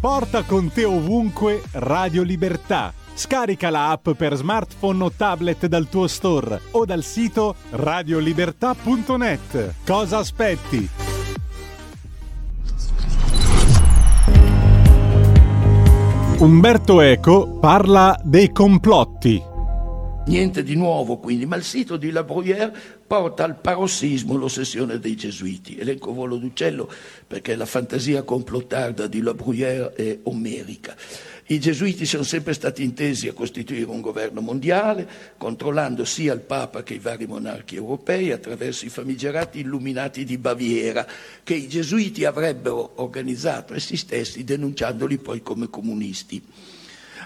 Porta con te ovunque Radio Libertà. Scarica la app per smartphone o tablet dal tuo store o dal sito radiolibertà.net. Cosa aspetti? Umberto Eco parla dei complotti. Niente di nuovo quindi, ma il sito di La Bruyère porta al parossismo l'ossessione dei gesuiti. Elenco volo d'uccello perché la fantasia complottarda di La Bruyère è omerica. I gesuiti sono sempre stati intesi a costituire un governo mondiale, controllando sia il Papa che i vari monarchi europei attraverso i famigerati illuminati di Baviera, che i gesuiti avrebbero organizzato essi stessi, denunciandoli poi come comunisti.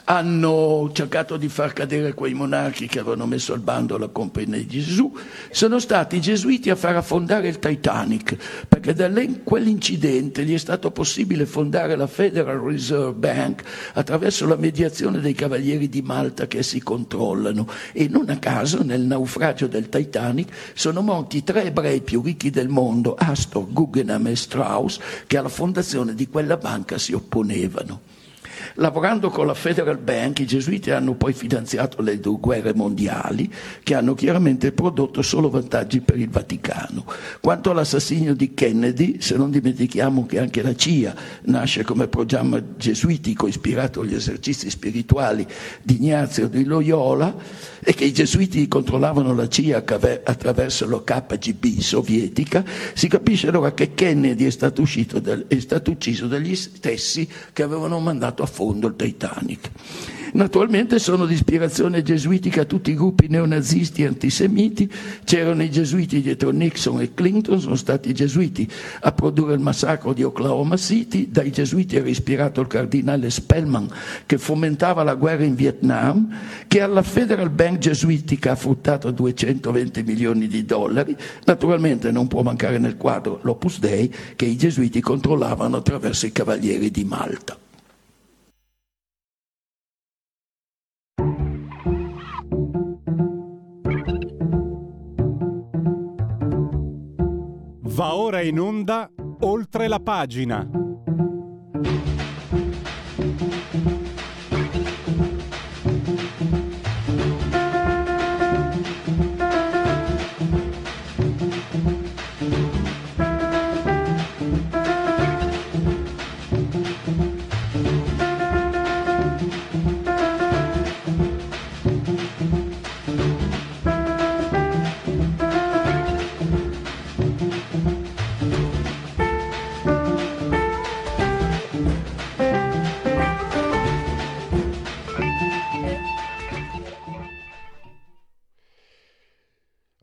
Hanno cercato di far cadere quei monarchi che avevano messo al bando la Compagnia di Gesù. Sono stati i gesuiti a far affondare il Titanic, perché da quell'incidente gli è stato possibile fondare la Federal Reserve Bank attraverso la mediazione dei Cavalieri di Malta che si controllano, e non a caso nel naufragio del Titanic sono morti 3 ebrei più ricchi del mondo, Astor, Guggenheim e Strauss, che alla fondazione di quella banca si opponevano. Lavorando con la Federal Bank, i gesuiti hanno poi finanziato le 2 guerre mondiali, che hanno chiaramente prodotto solo vantaggi per il Vaticano. Quanto all'assassinio di Kennedy, se non dimentichiamo che anche la CIA nasce come programma gesuitico ispirato agli esercizi spirituali di Ignazio di Loyola, e che i gesuiti controllavano la CIA attraverso la KGB sovietica, si capisce allora che Kennedy è stato ucciso dagli stessi che avevano mandato a fondo il Titanic. Naturalmente sono di ispirazione gesuitica tutti i gruppi neonazisti e antisemiti. C'erano i gesuiti dietro Nixon e Clinton, sono stati i gesuiti a produrre il massacro di Oklahoma City, dai gesuiti era ispirato il cardinale Spellman che fomentava la guerra in Vietnam, che alla Federal Bank gesuitica ha fruttato $220 milioni. Naturalmente non può mancare nel quadro l'Opus Dei che i gesuiti controllavano attraverso i Cavalieri di Malta. Va ora in onda Oltre la pagina.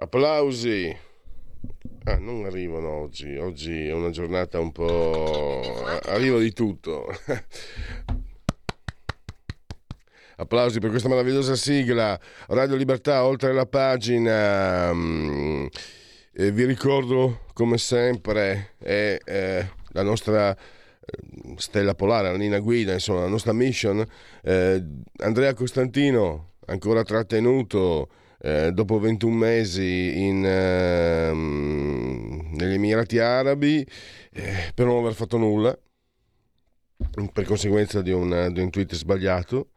Applausi. Non arrivano oggi è una giornata un po'... arriva di tutto. Applausi per questa meravigliosa sigla. Radio Libertà, Oltre la pagina. E vi ricordo come sempre è la nostra stella polare, la linea guida, insomma la nostra mission, Andrea Costantino, ancora trattenuto dopo 21 mesi negli Emirati Arabi, per non aver fatto nulla, per conseguenza di un tweet sbagliato,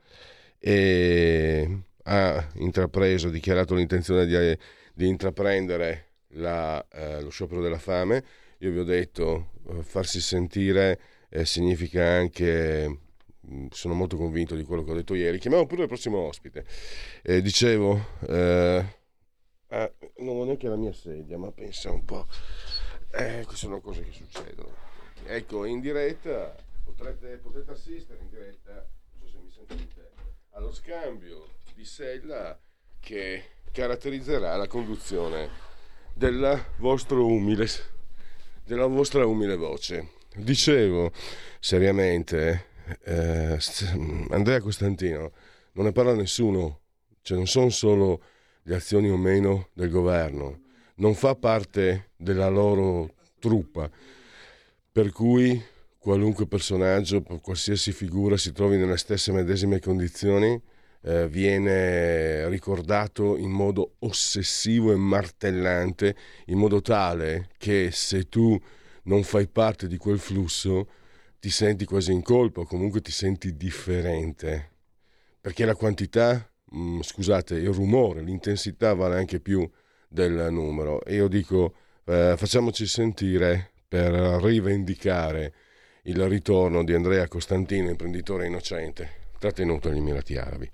e ha intrapreso, ha dichiarato l'intenzione di intraprendere lo sciopero della fame. Io vi ho detto, farsi sentire significa anche... Sono molto convinto di quello che ho detto ieri. Chiamiamo pure il prossimo ospite. Non ho neanche la mia sedia, ma pensa un po'. Sono cose che succedono. Ecco, in diretta potete assistere in diretta, non so se mi sentite, allo scambio di sella che caratterizzerà la conduzione della vostra umile voce. Dicevo, seriamente, Andrea Costantino, non ne parla nessuno, cioè non sono solo le azioni o meno del governo, non fa parte della loro truppa, per cui qualunque personaggio, qualsiasi figura si trovi nelle stesse medesime condizioni, viene ricordato in modo ossessivo e martellante, in modo tale che se tu non fai parte di quel flusso ti senti quasi in colpa, comunque ti senti differente, perché la quantità, scusate, il rumore, l'intensità vale anche più del numero. Io dico, facciamoci sentire per rivendicare il ritorno di Andrea Costantino, imprenditore innocente trattenuto agli Emirati Arabi.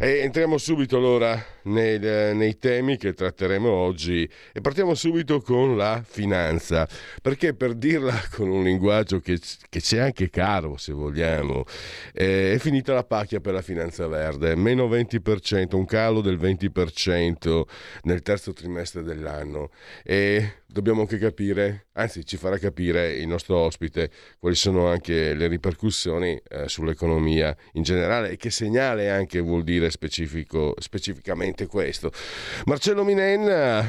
E entriamo subito allora nei temi che tratteremo oggi e partiamo subito con la finanza, perché, per dirla con un linguaggio che c'è anche caro, se vogliamo, è finita la pacchia per la finanza verde, meno 20%, un calo del 20% nel terzo trimestre dell'anno, e dobbiamo anche capire, anzi ci farà capire il nostro ospite, quali sono anche le ripercussioni sull'economia in generale e che segnale anche vuol dire specificamente questo. Marcello Minenna,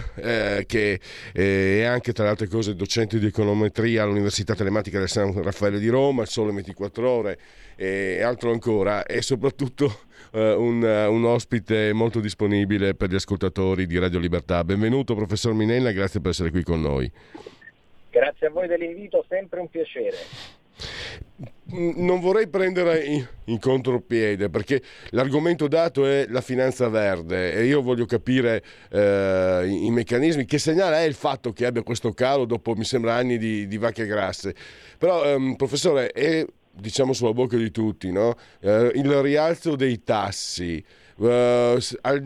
che è anche, tra le altre cose, docente di econometria all'Università Telematica del San Raffaele di Roma, Il Sole 24 Ore e altro ancora, e soprattutto un ospite molto disponibile per gli ascoltatori di Radio Libertà. Benvenuto professor Minenna, grazie per essere qui con noi. Grazie a voi dell'invito, sempre un piacere. Non vorrei prendere in contropiede, perché l'argomento dato è la finanza verde e io voglio capire i meccanismi, che segnala è il fatto che abbia questo calo dopo, mi sembra, anni di vacche grasse. Però professore, è, diciamo, sulla bocca di tutti, no? Il rialzo dei tassi, al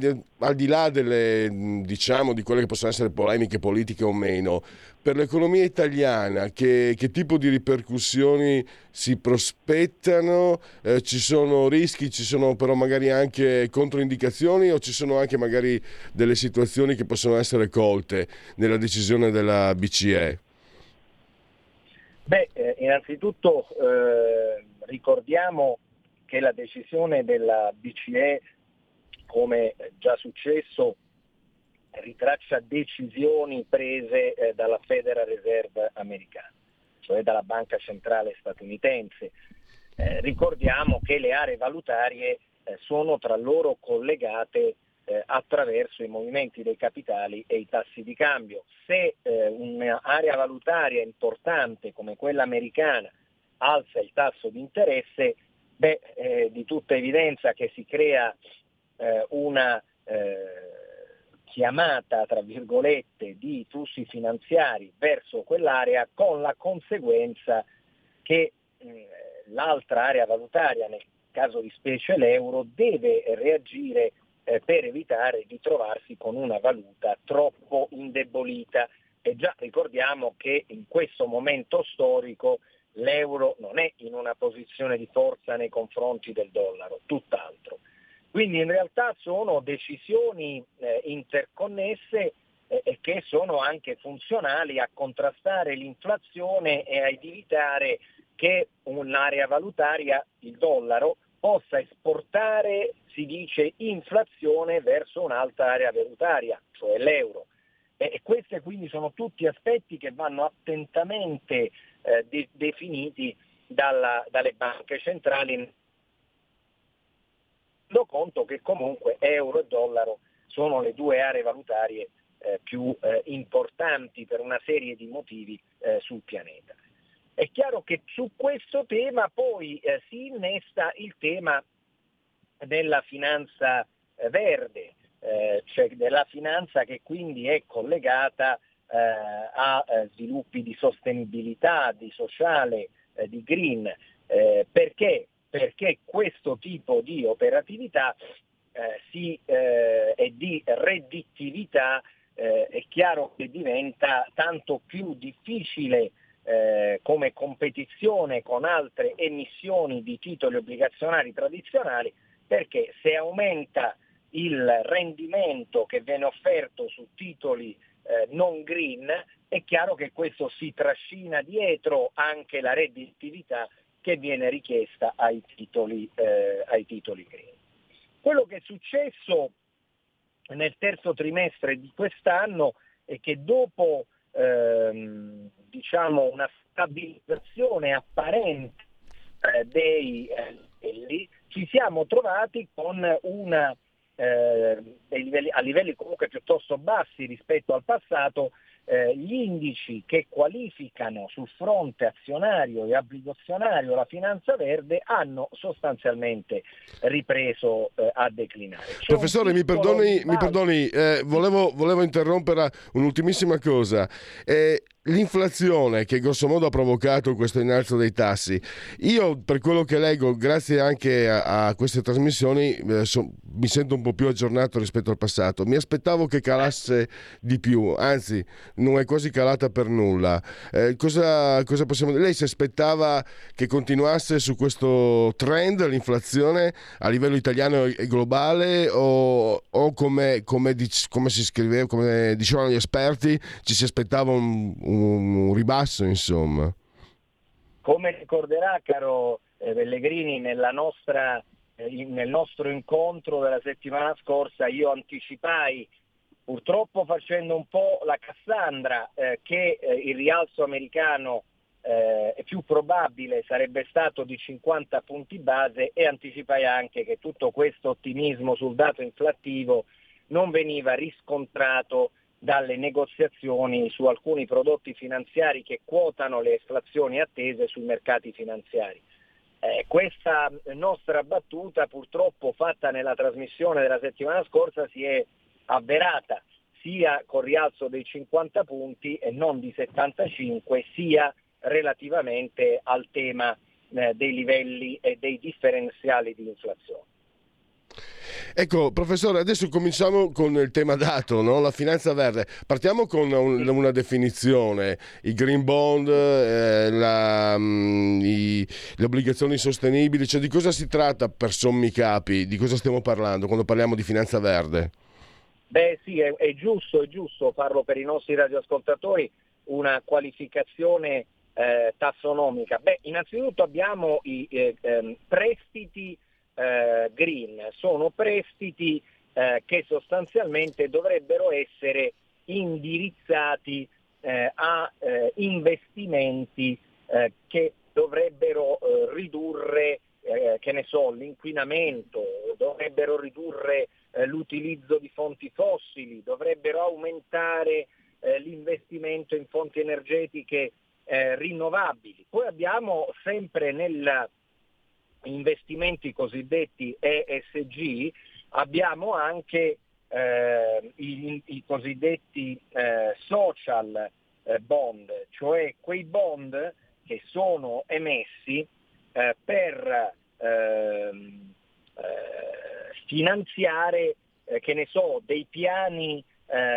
di là delle, diciamo, di quelle che possono essere polemiche politiche o meno, per l'economia italiana che tipo di ripercussioni si prospettano? Ci sono rischi, ci sono però magari anche controindicazioni, o ci sono anche magari delle situazioni che possono essere colte nella decisione della BCE? Beh, innanzitutto ricordiamo che la decisione della BCE, come già successo, ritraccia decisioni prese dalla Federal Reserve americana, cioè dalla Banca Centrale statunitense. Ricordiamo che le aree valutarie sono tra loro collegate attraverso i movimenti dei capitali e i tassi di cambio. Se un'area valutaria importante come quella americana alza il tasso di interesse, beh, di tutta evidenza che si crea una chiamata, tra virgolette, di flussi finanziari verso quell'area, con la conseguenza che l'altra area valutaria, nel caso di specie l'euro, deve reagire per evitare di trovarsi con una valuta troppo indebolita. E già ricordiamo che in questo momento storico l'euro non è in una posizione di forza nei confronti del dollaro, tutt'altro. Quindi in realtà sono decisioni interconnesse e che sono anche funzionali a contrastare l'inflazione e a evitare che un'area valutaria, il dollaro, possa esportare, si dice, inflazione verso un'altra area valutaria, cioè l'euro. E questi quindi sono tutti aspetti che vanno attentamente definiti dalle banche centrali, tenendo conto che comunque euro e dollaro sono le due aree valutarie più importanti per una serie di motivi sul pianeta. È chiaro che su questo tema poi si innesta il tema della finanza verde, cioè della finanza che quindi è collegata a sviluppi di sostenibilità, di sociale, di green. Perché? Perché questo tipo di operatività e di redditività è chiaro che diventa tanto più difficile come competizione con altre emissioni di titoli obbligazionari tradizionali, perché se aumenta il rendimento che viene offerto su titoli non green, è chiaro che questo si trascina dietro anche la redditività che viene richiesta ai titoli green. Quello che è successo nel terzo trimestre di quest'anno è che dopo diciamo una stabilizzazione apparente dei livelli, ci siamo trovati con una a livelli comunque piuttosto bassi rispetto al passato, gli indici che qualificano sul fronte azionario e obbligazionario la finanza verde hanno sostanzialmente ripreso a declinare. C'è professore, mi perdoni, volevo interrompere un'ultimissima cosa. L'inflazione che grosso modo ha provocato questo innalzo dei tassi, io per quello che leggo, grazie anche a queste trasmissioni, mi sento un po' più aggiornato rispetto al passato. Mi aspettavo che calasse di più, anzi non è quasi calata per nulla. Cosa possiamo dire? Lei si aspettava che continuasse su questo trend l'inflazione a livello italiano e globale, o come dicevano gli esperti, ci si aspettava un ribasso, insomma? Come ricorderà, caro Pellegrini, nel nostro incontro della settimana scorsa io anticipai, purtroppo facendo un po' la Cassandra, che il rialzo americano più probabile sarebbe stato di 50 punti base, e anticipai anche che tutto questo ottimismo sul dato inflattivo non veniva riscontrato dalle negoziazioni su alcuni prodotti finanziari che quotano le inflazioni attese sui mercati finanziari. Questa nostra battuta, purtroppo fatta nella trasmissione della settimana scorsa, si è avverata sia col rialzo dei 50 punti e non di 75, sia relativamente al tema dei livelli e dei differenziali di inflazione. Ecco, professore, adesso cominciamo con il tema dato, no? La finanza verde. Partiamo con una definizione: i green bond, le obbligazioni sostenibili, cioè di cosa si tratta per sommi capi, di cosa stiamo parlando quando parliamo di finanza verde? Beh sì, è giusto farlo per i nostri radioascoltatori, una qualificazione tassonomica. Beh, innanzitutto abbiamo i prestiti green, sono prestiti che sostanzialmente dovrebbero essere indirizzati a investimenti che dovrebbero ridurre, l'inquinamento, dovrebbero ridurre l'utilizzo di fonti fossili, dovrebbero aumentare l'investimento in fonti energetiche rinnovabili. Poi abbiamo sempre nella investimenti cosiddetti ESG, abbiamo anche i cosiddetti social bond, cioè quei bond che sono emessi per finanziare, dei piani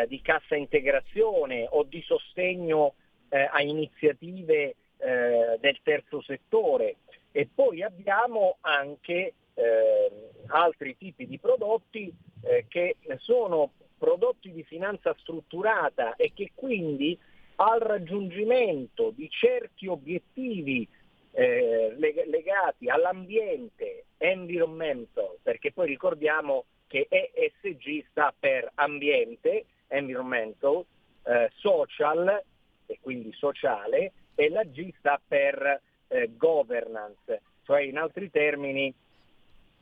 di cassa integrazione o di sostegno a iniziative del terzo settore. E poi abbiamo anche altri tipi di prodotti che sono prodotti di finanza strutturata e che quindi al raggiungimento di certi obiettivi legati all'ambiente, environmental, perché poi ricordiamo che ESG sta per ambiente, environmental, social, e quindi sociale, e la G sta per governance, cioè in altri termini,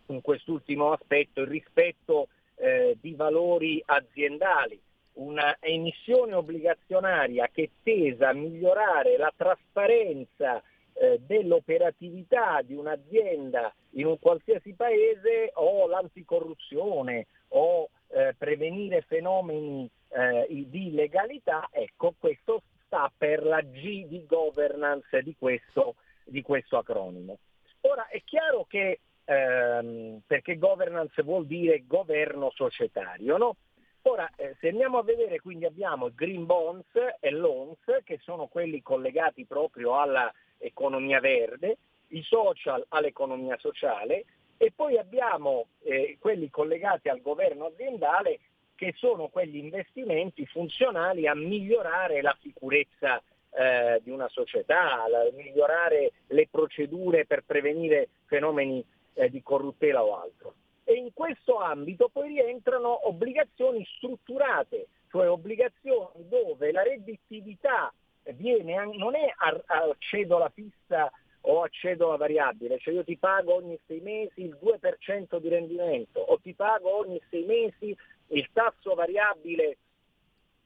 in quest'ultimo aspetto, il rispetto di valori aziendali, una emissione obbligazionaria che tesa a migliorare la trasparenza dell'operatività di un'azienda in un qualsiasi paese, o l'anticorruzione, o prevenire fenomeni di illegalità. Ecco, questo sta per la G di governance di questo acronimo. Ora è chiaro che perché governance vuol dire governo societario, no? Ora se andiamo a vedere, quindi abbiamo green bonds e loans, che sono quelli collegati proprio alla economia verde, i social all'economia sociale, e poi abbiamo quelli collegati al governo aziendale, che sono quegli investimenti funzionali a migliorare la sicurezza di una società, migliorare le procedure per prevenire fenomeni di corruttela o altro. E in questo ambito poi rientrano obbligazioni strutturate, cioè obbligazioni dove la redditività non è a cedola fissa o a cedola variabile, cioè io ti pago ogni 6 mesi il 2% di rendimento, o ti pago ogni 6 mesi il tasso variabile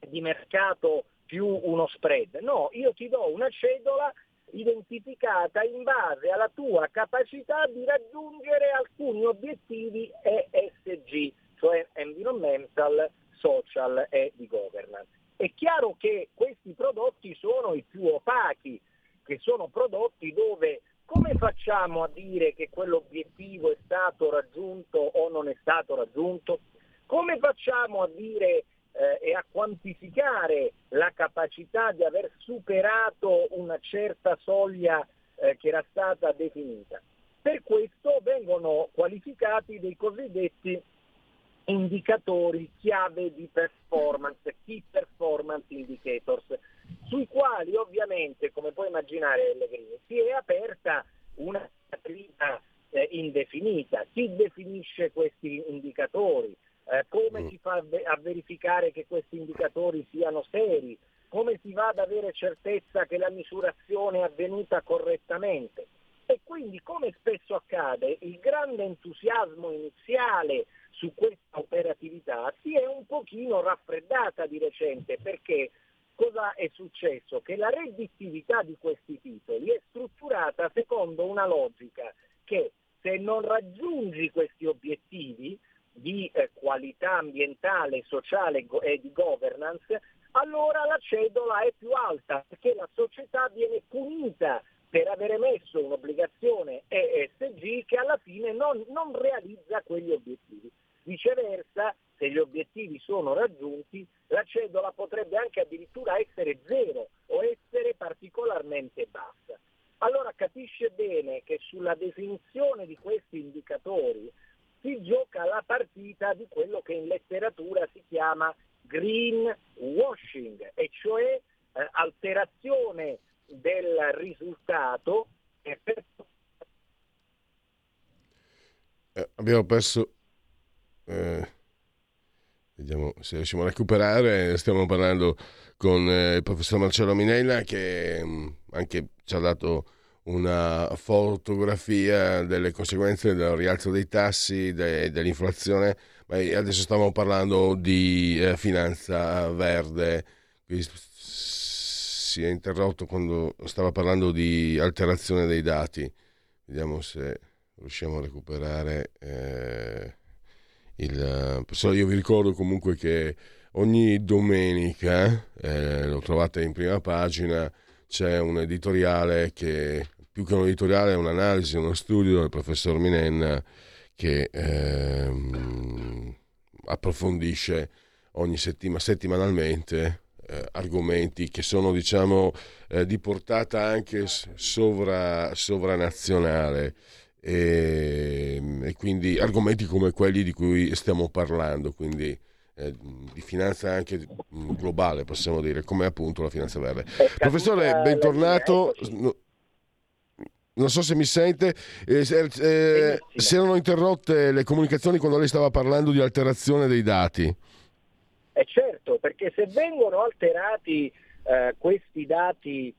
di mercato più uno spread. No, io ti do una cedola identificata in base alla tua capacità di raggiungere alcuni obiettivi ESG, cioè environmental, social e di governance. È chiaro che questi prodotti sono i più opachi, che sono prodotti dove come facciamo a dire che quell'obiettivo è stato raggiunto o non è stato raggiunto? Come facciamo a dire e a quantificare la capacità di aver superato una certa soglia che era stata definita? Per questo vengono qualificati dei cosiddetti indicatori chiave di performance, key performance indicators, sui quali ovviamente, come puoi immaginare Pellegrini, si è aperta una strada indefinita. Chi definisce questi indicatori? Come si fa a verificare che questi indicatori siano seri? Come si va ad avere certezza che la misurazione è avvenuta correttamente? E quindi, come spesso accade, il grande entusiasmo iniziale su questa operatività si è un pochino raffreddata di recente, perché cosa è successo? Che la redditività di questi titoli è strutturata secondo una logica che se non raggiungi questi obiettivi di qualità ambientale, sociale e di governance, allora la cedola è più alta, perché la società viene punita per aver emesso un'obbligazione ESG che alla fine non realizza quegli obiettivi. Viceversa, se gli obiettivi sono raggiunti, la cedola potrebbe anche addirittura essere zero o essere particolarmente bassa. Allora capisce bene che sulla definizione di questi indicatori si gioca la partita di quello che in letteratura si chiama green washing, e cioè alterazione del risultato. Abbiamo perso, vediamo se riusciamo a recuperare. Stiamo parlando con il professor Marcello Minenna, che anche ci ha dato una fotografia delle conseguenze del rialzo dei tassi, dell'inflazione. Ma adesso stiamo parlando di finanza verde. Quindi si è interrotto quando stava parlando di alterazione dei dati. Vediamo se riusciamo a recuperare il... Io vi ricordo comunque che ogni domenica lo trovate in prima pagina, c'è un editoriale che più che un editoriale è un'analisi, uno studio del professor Minenna che approfondisce ogni settimanalmente argomenti che sono, diciamo, di portata anche sovranazionale, e quindi argomenti come quelli di cui stiamo parlando, quindi di finanza anche globale, possiamo dire, come appunto la finanza verde. Professore, bentornato. Non so se mi sente, se erano interrotte le comunicazioni quando lei stava parlando di alterazione dei dati. Certo, perché se vengono alterati questi dati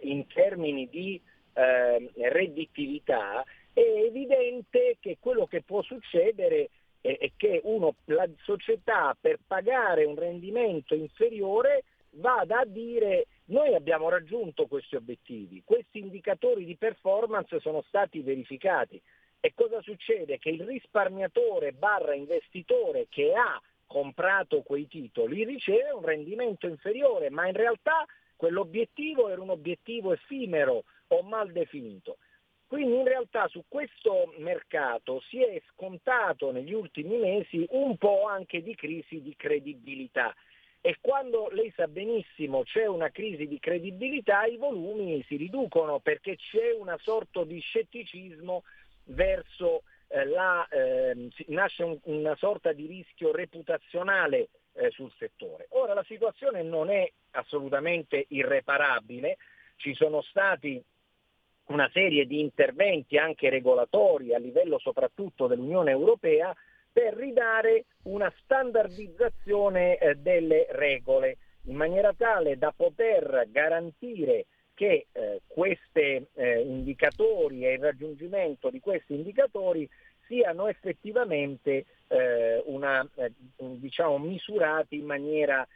in termini di redditività, è evidente che quello che può succedere è che la società, per pagare un rendimento inferiore, vada a dire: noi abbiamo raggiunto questi obiettivi, questi indicatori di performance sono stati verificati. E cosa succede? Che il risparmiatore barra investitore che ha comprato quei titoli riceve un rendimento inferiore, ma in realtà quell'obiettivo era un obiettivo effimero o mal definito. Quindi in realtà su questo mercato si è scontato negli ultimi mesi un po' anche di crisi di credibilità, e quando, lei sa benissimo, c'è una crisi di credibilità i volumi si riducono, perché c'è una sorta di scetticismo verso nasce una sorta di rischio reputazionale sul settore. Ora la situazione non è assolutamente irreparabile, ci sono stati una serie di interventi anche regolatori a livello soprattutto dell'Unione Europea per ridare una standardizzazione delle regole in maniera tale da poter garantire che questi indicatori e il raggiungimento di questi indicatori siano effettivamente misurati in maniera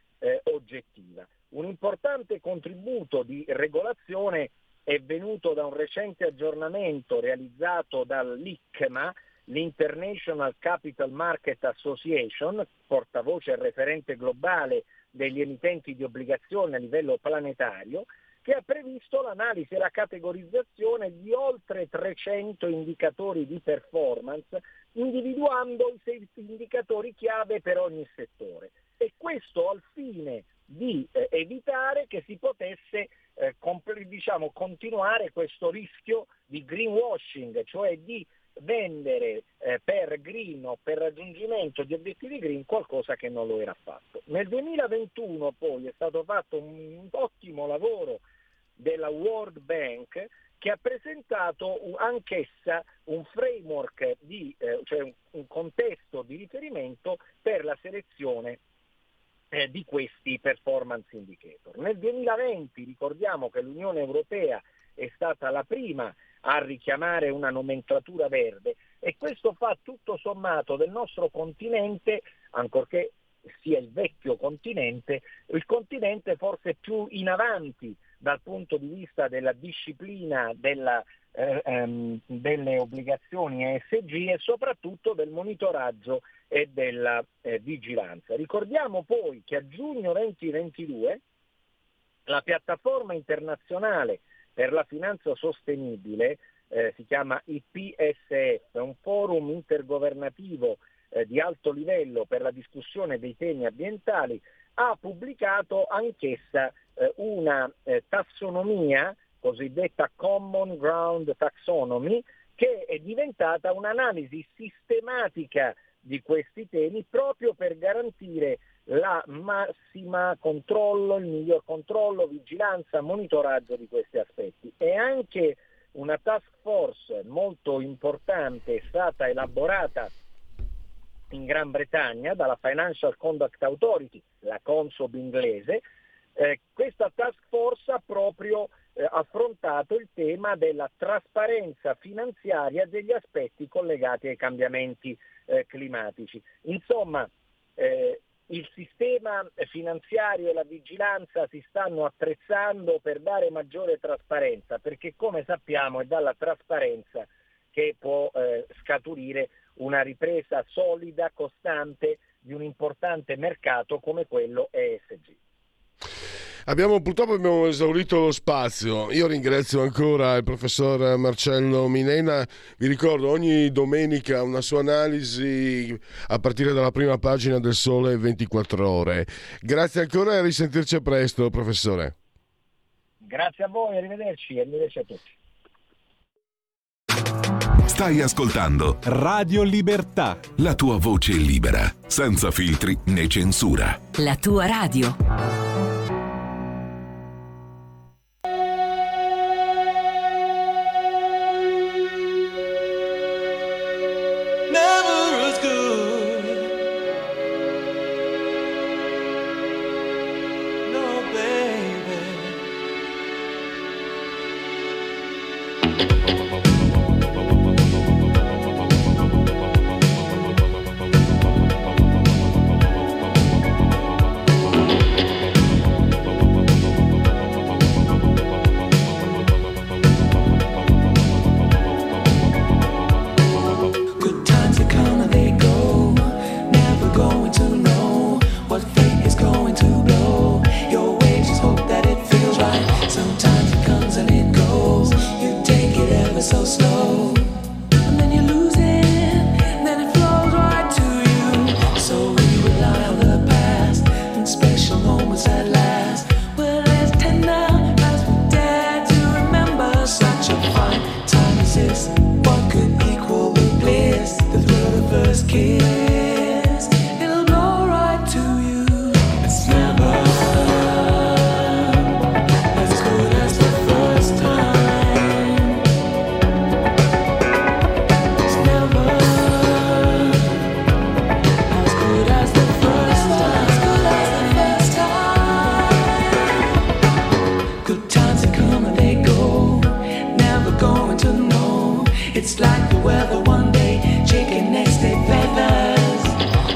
oggettiva. Un importante contributo di regolazione è venuto da un recente aggiornamento realizzato dall'ICMA, l'International Capital Market Association, portavoce e referente globale degli emittenti di obbligazioni a livello planetario, che ha previsto l'analisi e la categorizzazione di oltre 300 indicatori di performance, individuando i 6 indicatori chiave per ogni settore. E questo al fine di evitare che si potesse continuare questo rischio di greenwashing, cioè di vendere per green o per raggiungimento di obiettivi green qualcosa che non lo era affatto. Nel 2021 poi è stato fatto un ottimo lavoro della World Bank, che ha presentato anch'essa un framework, cioè un contesto di riferimento per la selezione di questi performance indicator. Nel 2020 ricordiamo che l'Unione Europea è stata la prima a richiamare una nomenclatura verde, e questo fa tutto sommato del nostro continente, ancorché sia il vecchio continente, il continente forse più in avanti dal punto di vista della disciplina delle obbligazioni ESG e soprattutto del monitoraggio e della vigilanza. Ricordiamo poi che a giugno 2022 la piattaforma internazionale per la finanza sostenibile, si chiama IPSF, un forum intergovernativo di alto livello per la discussione dei temi ambientali, ha pubblicato anch'essa una tassonomia, cosiddetta Common Ground Taxonomy, che è diventata un'analisi sistematica di questi temi proprio per garantire la massima controllo, il miglior controllo, vigilanza, monitoraggio di questi aspetti. E anche una task force molto importante è stata elaborata in Gran Bretagna dalla Financial Conduct Authority, la Consob inglese. Questa task force ha proprio affrontato il tema della trasparenza finanziaria degli aspetti collegati ai cambiamenti climatici. Insomma, il sistema finanziario e la vigilanza si stanno attrezzando per dare maggiore trasparenza, perché come sappiamo è dalla trasparenza che può scaturire una ripresa solida, costante di un importante mercato come quello ESG. Purtroppo abbiamo esaurito lo spazio. Io ringrazio ancora il professor Marcello Minenna. Vi ricordo ogni domenica una sua analisi a partire dalla prima pagina del Sole 24 Ore. Grazie ancora e a risentirci presto, professore. Grazie a voi, arrivederci a tutti. Stai ascoltando Radio Libertà, la tua voce libera, senza filtri né censura. La tua radio.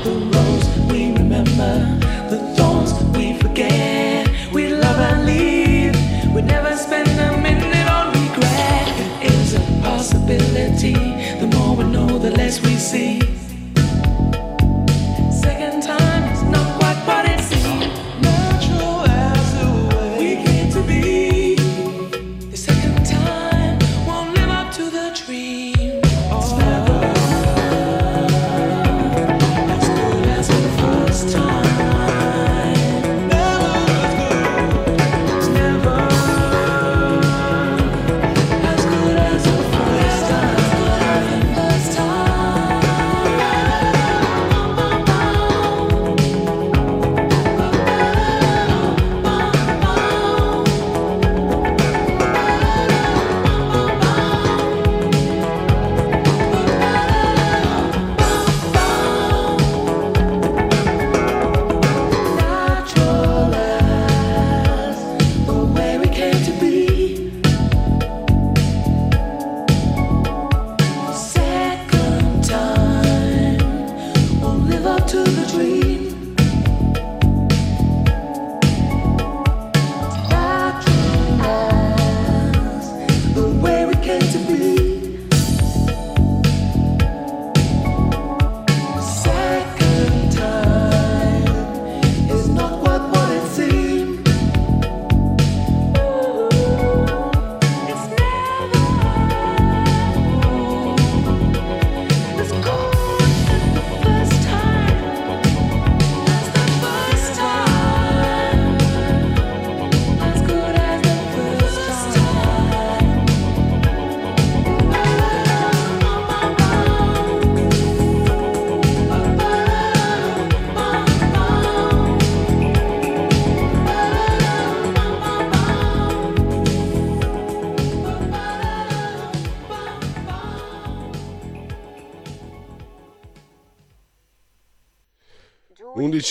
The rose we remember, the thorns we forget. We we see. Second time is not quite what it seems. Natural as the way we came to be. The second time won't live up to the dream. It's never as good as the first time.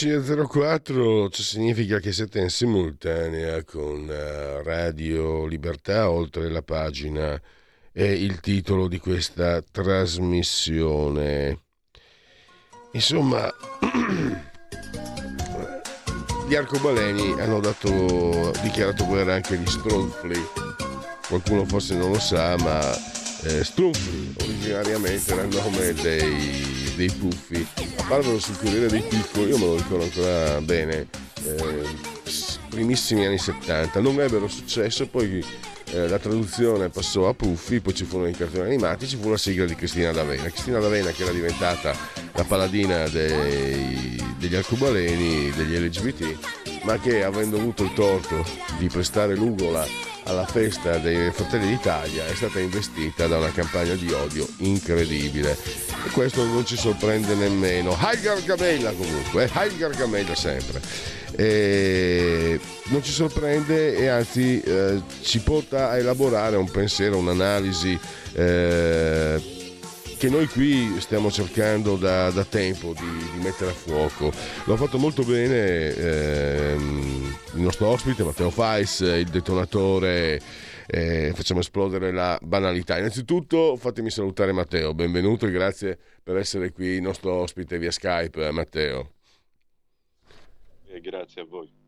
E04 significa che siete in simultanea con Radio Libertà, oltre la pagina è il titolo di questa trasmissione. Insomma, gli arcobaleni hanno dichiarato guerra anche agli stronfoli. Qualcuno forse non lo sa, ma stronfoli originariamente era il nome dei puffi. Parlo sul Corriere dei Piccoli, io me lo ricordo ancora bene, primissimi anni 70, non ebbero successo, poi la traduzione passò a puffi, poi ci furono i cartoni animati, ci fu una sigla di Cristina D'Avena, che era diventata la paladina degli arcobaleni, degli LGBT, ma che, avendo avuto il torto di prestare l'ugola alla festa dei Fratelli d'Italia, è stata investita da una campagna di odio incredibile, e questo non ci sorprende nemmeno. Gargamella comunque, Gargamella sempre, e non ci sorprende, e anzi ci porta a elaborare un pensiero, un'analisi che noi qui stiamo cercando da tempo di mettere a fuoco. L'ha fatto molto bene il nostro ospite Matteo Fais, il detonatore. Facciamo esplodere la banalità. Innanzitutto fatemi salutare Matteo, benvenuto e grazie per essere qui il nostro ospite via Skype. Matteo, grazie a voi.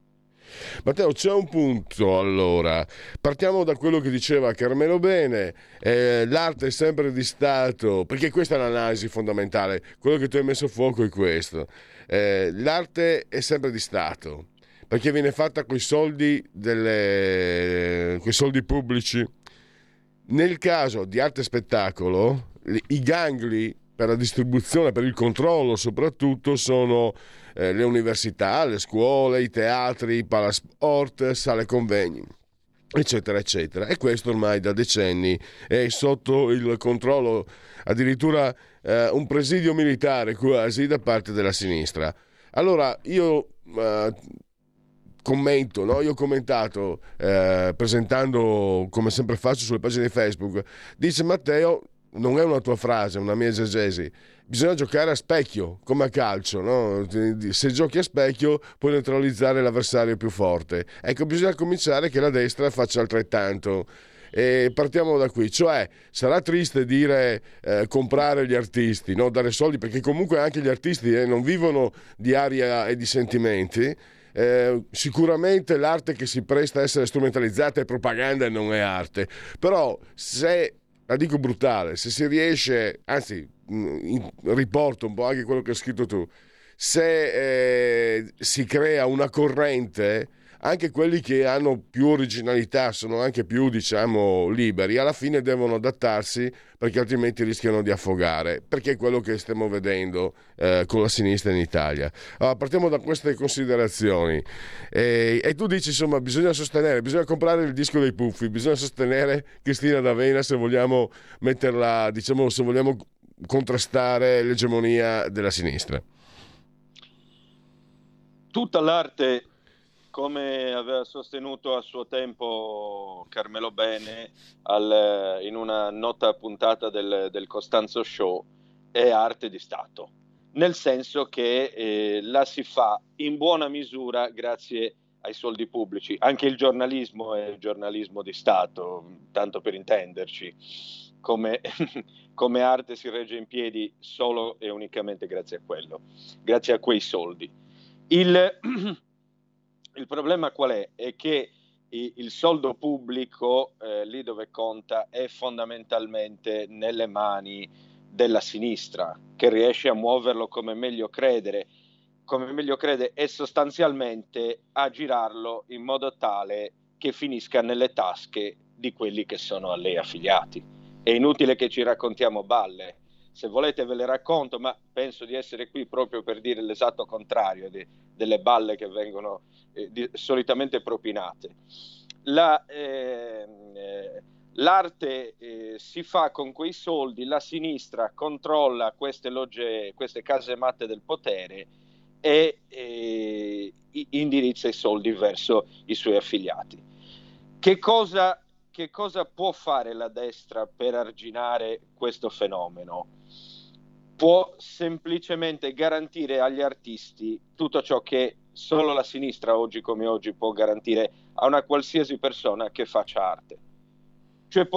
Matteo, c'è un punto, allora partiamo da quello che diceva Carmelo Bene, l'arte è sempre di Stato, perché questa è l'analisi fondamentale, quello che tu hai messo a fuoco è questo, l'arte è sempre di Stato perché viene fatta coi soldi pubblici. Nel caso di arte e spettacolo i gangli per la distribuzione, per il controllo soprattutto, sono le università, le scuole, i teatri, i palasport, sale convegni, eccetera eccetera, e questo ormai da decenni è sotto il controllo, addirittura un presidio militare quasi da parte della sinistra. Allora io commento, no? Io ho commentato presentando, come sempre faccio sulle pagine di Facebook, dice Matteo, non è una tua frase, è una mia esegesi, bisogna giocare a specchio come a calcio, no? Se giochi a specchio puoi neutralizzare l'avversario più forte. Ecco, bisogna cominciare che la destra faccia altrettanto, e partiamo da qui, cioè sarà triste dire comprare gli artisti, no? Dare soldi, perché comunque anche gli artisti non vivono di aria e di sentimenti. Sicuramente l'arte che si presta a essere strumentalizzata è propaganda e non è arte, però se la dico brutale, se si riesce, anzi riporto un po' anche quello che hai scritto tu, se si crea una corrente, anche quelli che hanno più originalità, sono anche più, diciamo, liberi, alla fine devono adattarsi perché altrimenti rischiano di affogare, perché è quello che stiamo vedendo con la sinistra in Italia. Allora, partiamo da queste considerazioni e tu dici, insomma, bisogna sostenere, bisogna comprare il disco dei Puffi, bisogna sostenere Cristina D'Avena se vogliamo metterla, diciamo, se vogliamo contrastare l'egemonia della sinistra. Tutta l'arte, come aveva sostenuto a suo tempo Carmelo Bene in una nota puntata del Costanzo Show, è arte di Stato, nel senso che la si fa in buona misura grazie ai soldi pubblici. Anche il giornalismo è giornalismo di Stato, tanto per intenderci, come arte si regge in piedi solo e unicamente grazie a quello, grazie a quei soldi. Il problema qual è? È che il soldo pubblico, lì dove conta, è fondamentalmente nelle mani della sinistra, che riesce a muoverlo come meglio crede e sostanzialmente a girarlo in modo tale che finisca nelle tasche di quelli che sono a lei affiliati. È inutile che ci raccontiamo balle. Se volete ve le racconto, ma penso di essere qui proprio per dire l'esatto contrario delle balle che vengono solitamente propinate. L'arte si fa con quei soldi, la sinistra controlla queste logge, queste case matte del potere e indirizza i soldi verso i suoi affiliati. Che cosa può fare la destra per arginare questo fenomeno? Può semplicemente garantire agli artisti tutto ciò che solo la sinistra oggi come oggi può garantire a una qualsiasi persona che faccia arte. Cioè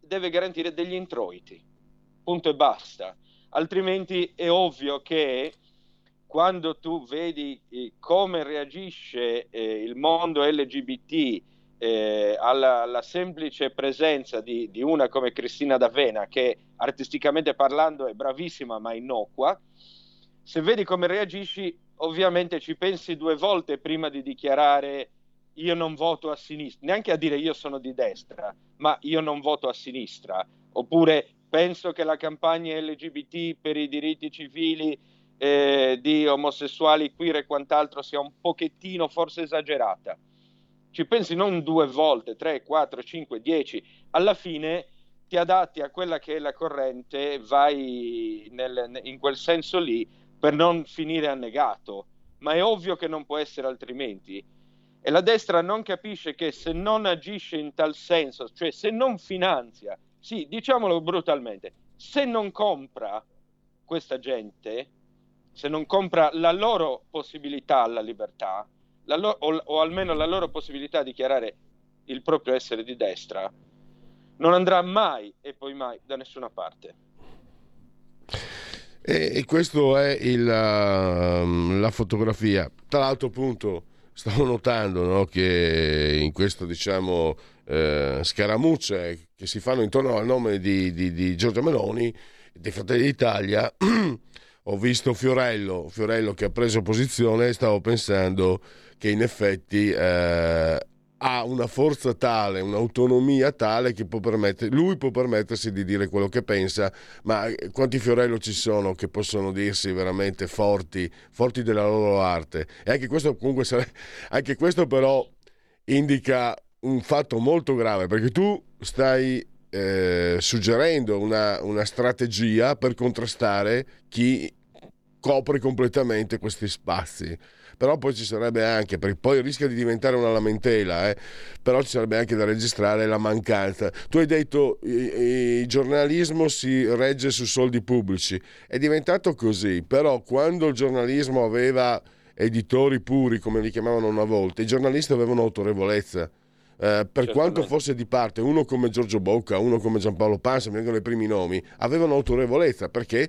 deve garantire degli introiti, punto e basta. Altrimenti è ovvio che quando tu vedi come reagisce il mondo LGBT alla semplice presenza di una come Cristina D'Avena, che artisticamente parlando è bravissima ma innocua, se vedi come reagisci ovviamente ci pensi due volte prima di dichiarare io non voto a sinistra, neanche a dire io sono di destra, ma io non voto a sinistra, oppure penso che la campagna LGBT per i diritti civili di omosessuali, queer e quant'altro sia un pochettino forse esagerata. Ci pensi non due volte, 3, 4, 5, 10, alla fine ti adatti a quella che è la corrente, vai in quel senso lì per non finire annegato, ma è ovvio che non può essere altrimenti. E la destra non capisce che se non agisce in tal senso, cioè se non finanzia, sì, diciamolo brutalmente, se non compra questa gente, se non compra la loro possibilità alla libertà, o almeno la loro possibilità di dichiarare il proprio essere di destra, non andrà mai e poi mai da nessuna parte. E questo è la fotografia. Tra l'altro, appunto, stavo notando, no, che in questo, diciamo, scaramucce che si fanno intorno al nome di Giorgia Meloni, dei Fratelli d'Italia, ho visto Fiorello che ha preso posizione, e stavo pensando che in effetti ha una forza tale, un'autonomia tale che può permettersi di dire quello che pensa, ma quanti Fiorello ci sono che possono dirsi veramente forti della loro arte? E anche questo comunque anche questo però indica un fatto molto grave, perché tu stai suggerendo una strategia per contrastare chi copre completamente questi spazi. Però poi ci sarebbe anche, perché poi rischia di diventare una lamentela, però ci sarebbe anche da registrare la mancanza. Tu hai detto il giornalismo si regge su soldi pubblici, è diventato così, però quando il giornalismo aveva editori puri, come li chiamavano una volta, i giornalisti avevano autorevolezza. Per quanto fosse di parte, uno come Giorgio Bocca, uno come Giampaolo Pansa, mi vengono i primi nomi, avevano autorevolezza perché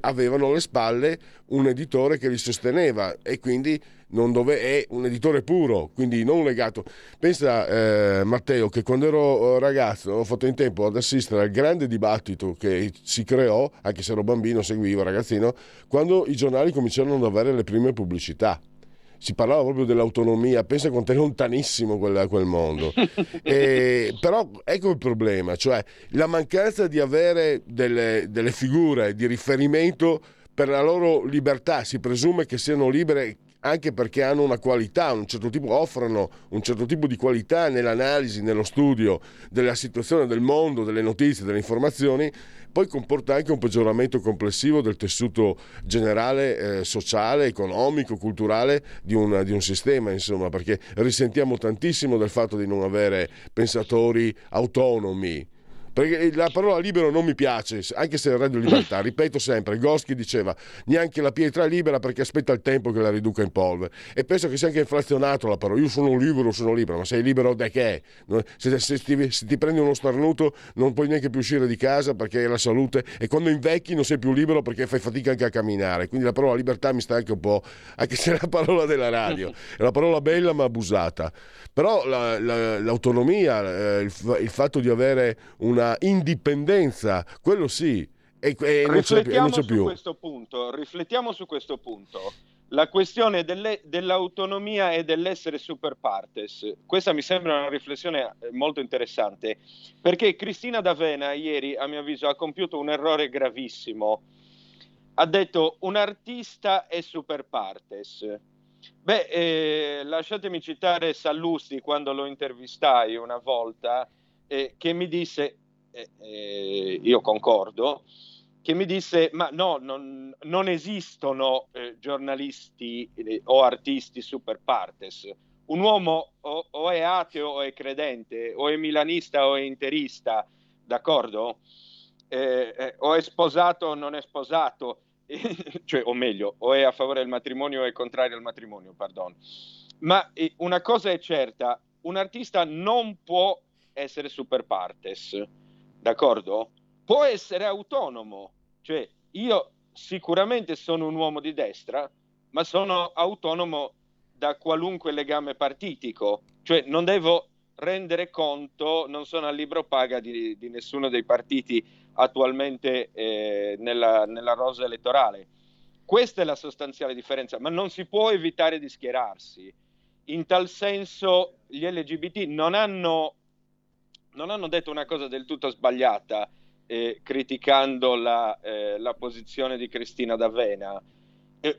avevano alle spalle un editore che li sosteneva e quindi non è un editore puro, quindi non legato. Pensa, Matteo, che quando ero ragazzo ho fatto in tempo ad assistere al grande dibattito che si creò, anche se ero bambino, seguivo, ragazzino, quando i giornali cominciarono ad avere le prime pubblicità. Si parlava proprio dell'autonomia, pensa quanto è lontanissimo quel mondo. Però ecco il problema, cioè la mancanza di avere delle figure di riferimento per la loro libertà. Si presume che siano libere anche perché hanno una qualità, un certo tipo, offrono un certo tipo di qualità nell'analisi, nello studio della situazione, del mondo, delle notizie, delle informazioni. Poi comporta anche un peggioramento complessivo del tessuto generale, sociale, economico, culturale di un sistema, insomma, perché risentiamo tantissimo del fatto di non avere pensatori autonomi. Perché la parola libero non mi piace, anche se è Radio Libertà, ripeto sempre, Goschi diceva neanche la pietra è libera perché aspetta il tempo che la riduca in polvere, e penso che sia anche inflazionato la parola. Io sono libero, ma sei libero da che? Se ti prendi uno starnuto non puoi neanche più uscire di casa perché hai la salute, e quando invecchi non sei più libero perché fai fatica anche a camminare. Quindi la parola libertà mi sta anche un po', anche se è la parola della radio, è la parola bella ma abusata. Però l'autonomia, il fatto di avere una indipendenza, quello sì, e non c'è più. Riflettiamo su questo punto. La questione dell'autonomia e dell'essere super partes, questa mi sembra una riflessione molto interessante, perché Cristina D'Avena ieri, a mio avviso, ha compiuto un errore gravissimo. Ha detto un artista è super partes. Lasciatemi citare Sallusti quando lo intervistai una volta, che mi disse, io concordo, che mi disse ma no, non esistono giornalisti o artisti super partes. Un uomo o è ateo o è credente, o è milanista o è interista, d'accordo? O è sposato o non è sposato, cioè, o meglio, o è a favore del matrimonio o è contrario al matrimonio, pardon. Ma una cosa è certa, un artista non può essere super partes, d'accordo? Può essere autonomo, cioè io sicuramente sono un uomo di destra, ma sono autonomo da qualunque legame partitico, cioè non devo rendere conto, non sono a libro paga di nessuno dei partiti attualmente nella rosa elettorale. Questa è la sostanziale differenza, ma non si può evitare di schierarsi. In tal senso gli LGBT non hanno detto una cosa del tutto sbagliata, criticando la posizione di Cristina D'Avena.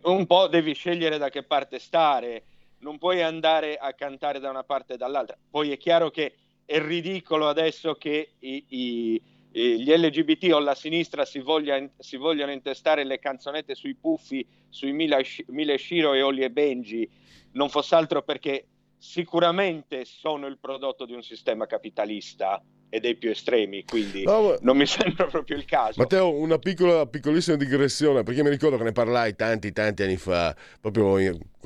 Un po' devi scegliere da che parte stare, non puoi andare a cantare da una parte e dall'altra. Poi è chiaro che è ridicolo adesso che gli LGBT o la sinistra si vogliano intestare le canzonette sui puffi, sui Mila Shiro e Oli e Benji, non fosse altro perché sicuramente sono il prodotto di un sistema capitalista e dei più estremi, quindi non mi sembra proprio il caso. Matteo, una piccolissima digressione, perché mi ricordo che ne parlai tanti anni fa, proprio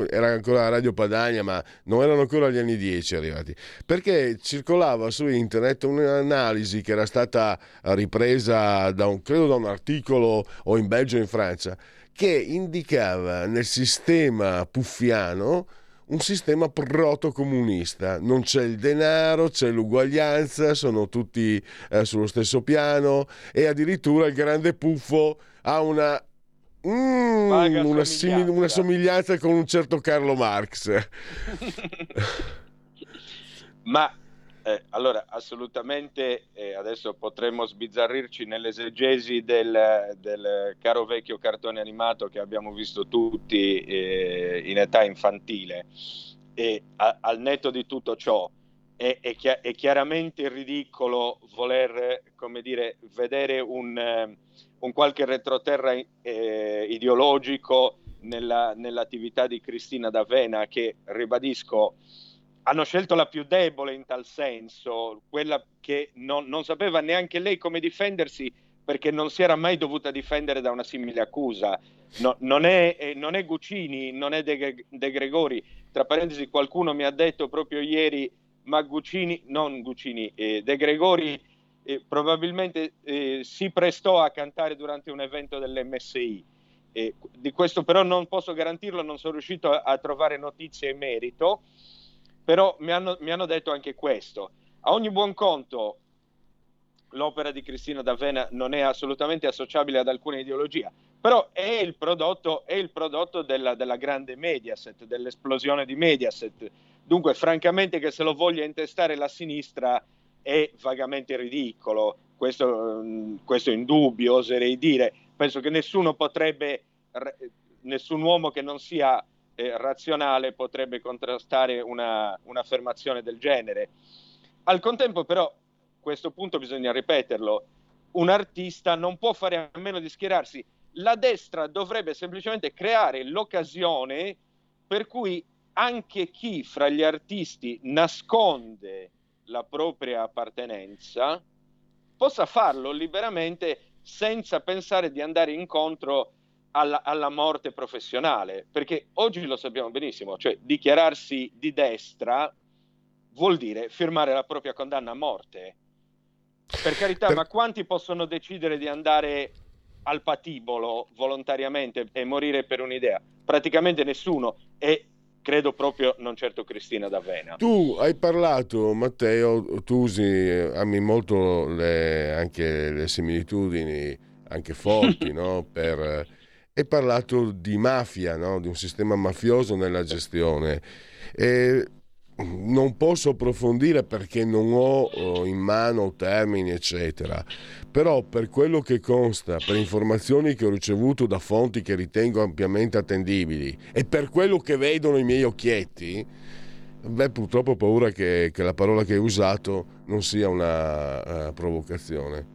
era ancora Radio Padania, ma non erano ancora gli anni 10 arrivati, perché circolava su internet un'analisi che era stata ripresa da un articolo o in Belgio o in Francia, che indicava nel sistema puffiano un sistema protocomunista. Non c'è il denaro, c'è l'uguaglianza, sono tutti sullo stesso piano, e addirittura il grande puffo ha una somiglianza con un certo Carlo Marx. Ma allora assolutamente, adesso potremmo sbizzarrirci nell'esegesi del caro vecchio cartone animato che abbiamo visto tutti in età infantile, e al netto di tutto ciò è chiaramente ridicolo voler, come dire, vedere un qualche retroterra ideologico nell'attività di Cristina D'Avena, che, ribadisco, hanno scelto la più debole in tal senso, quella che non sapeva neanche lei come difendersi, perché non si era mai dovuta difendere da una simile accusa. No, non è Guccini, non è De Gregori. Tra parentesi, qualcuno mi ha detto proprio ieri, ma De Gregori probabilmente si prestò a cantare durante un evento dell'MSI. E di questo però non posso garantirlo, non sono riuscito a trovare notizie in merito, però mi hanno detto anche questo. A ogni buon conto, l'opera di Cristina D'Avena non è assolutamente associabile ad alcuna ideologia, però è il prodotto della grande Mediaset, dell'esplosione di Mediaset. Dunque, francamente, che se lo voglia intestare la sinistra è vagamente ridicolo, questo è indubbio, oserei dire. Penso che nessun uomo che non sia razionale potrebbe contrastare un'affermazione del genere. Al contempo, però, questo punto bisogna ripeterlo, un artista non può fare a meno di schierarsi. La destra dovrebbe semplicemente creare l'occasione per cui anche chi fra gli artisti nasconde la propria appartenenza possa farlo liberamente, senza pensare di andare incontro alla morte professionale, perché oggi lo sappiamo benissimo, cioè dichiararsi di destra vuol dire firmare la propria condanna a morte. Per carità, ma quanti possono decidere di andare al patibolo volontariamente e morire per un'idea? Praticamente nessuno, e credo proprio non certo Cristina D'Avena. Tu hai parlato, Matteo, tu ami molto anche le similitudini, anche forti, no? Hai parlato di mafia, no? Di un sistema mafioso nella gestione. Non posso approfondire perché non ho in mano termini eccetera, però per quello che consta, per informazioni che ho ricevuto da fonti che ritengo ampiamente attendibili e per quello che vedono i miei occhietti, purtroppo ho paura che la parola che hai usato non sia una provocazione.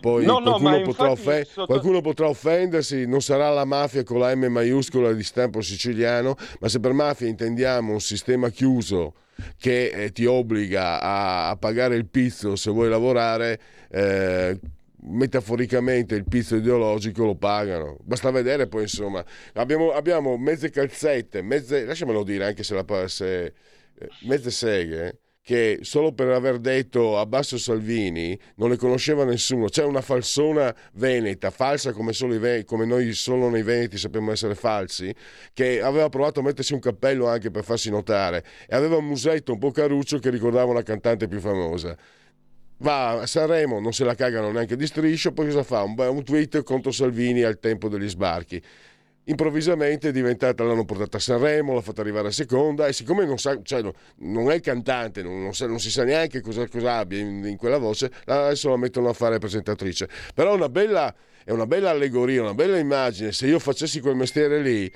Poi qualcuno potrà offendersi, non sarà la mafia con la M maiuscola di stampo siciliano, ma se per mafia intendiamo un sistema chiuso che ti obbliga a pagare il pizzo se vuoi lavorare, metaforicamente il pizzo ideologico lo pagano. Basta vedere, poi insomma abbiamo mezze calzette, lasciamelo dire, anche se mezze seghe, che solo per aver detto abbasso Salvini non le conosceva nessuno. C'è una falsona veneta, falsa come solo come noi solo nei veneti sappiamo essere falsi, che aveva provato a mettersi un cappello anche per farsi notare e aveva un musetto un po' caruccio che ricordava una cantante più famosa. Va a Sanremo, non se la cagano neanche di striscio, poi cosa fa? Un tweet contro Salvini al tempo degli sbarchi. Improvvisamente è diventata, l'hanno portata a Sanremo, l'ha fatta arrivare a seconda e siccome non sa, cioè, non è il cantante, non si sa neanche cosa abbia in quella voce, adesso la mettono a fare presentatrice. Però è una bella allegoria, una bella immagine. Se io facessi quel mestiere lì,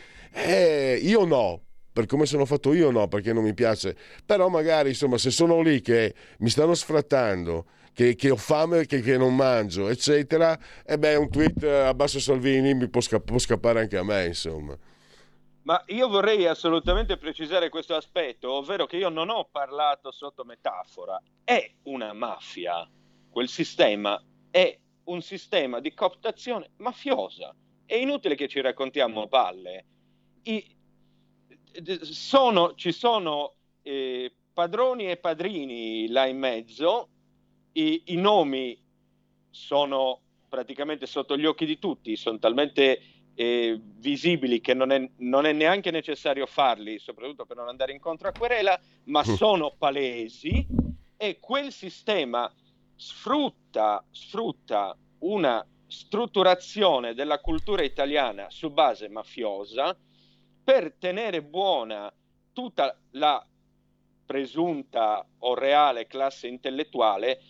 io no, per come sono fatto io no, perché non mi piace. Però magari, insomma, se sono lì che mi stanno sfrattando, che ho fame, che non mangio eccetera, e beh, un tweet abbasso Salvini mi può scappare anche a me, insomma. Ma io vorrei assolutamente precisare questo aspetto, ovvero che io non ho parlato sotto metafora. È una mafia, quel sistema è un sistema di cooptazione mafiosa, è inutile che ci raccontiamo balle. Ci sono padroni e padrini là in mezzo. I nomi sono praticamente sotto gli occhi di tutti, sono talmente visibili che non è neanche necessario farli, soprattutto per non andare incontro a querela, ma sono palesi, e quel sistema sfrutta una strutturazione della cultura italiana su base mafiosa per tenere buona tutta la presunta o reale classe intellettuale,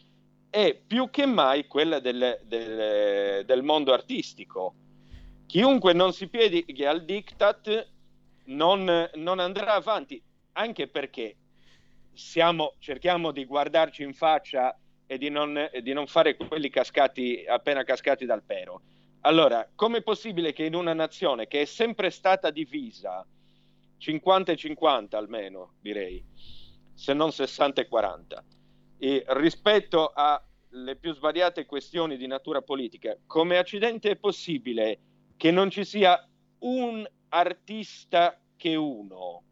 è più che mai quella del mondo artistico. Chiunque non si pieghi al diktat non andrà avanti, anche perché cerchiamo di guardarci in faccia e di non fare quelli appena cascati dal pero. Allora, com'è possibile che in una nazione che è sempre stata divisa 50-50 almeno, direi, se non 60-40, e rispetto alle più svariate questioni di natura politica, come accidente è possibile che non ci sia un artista che uno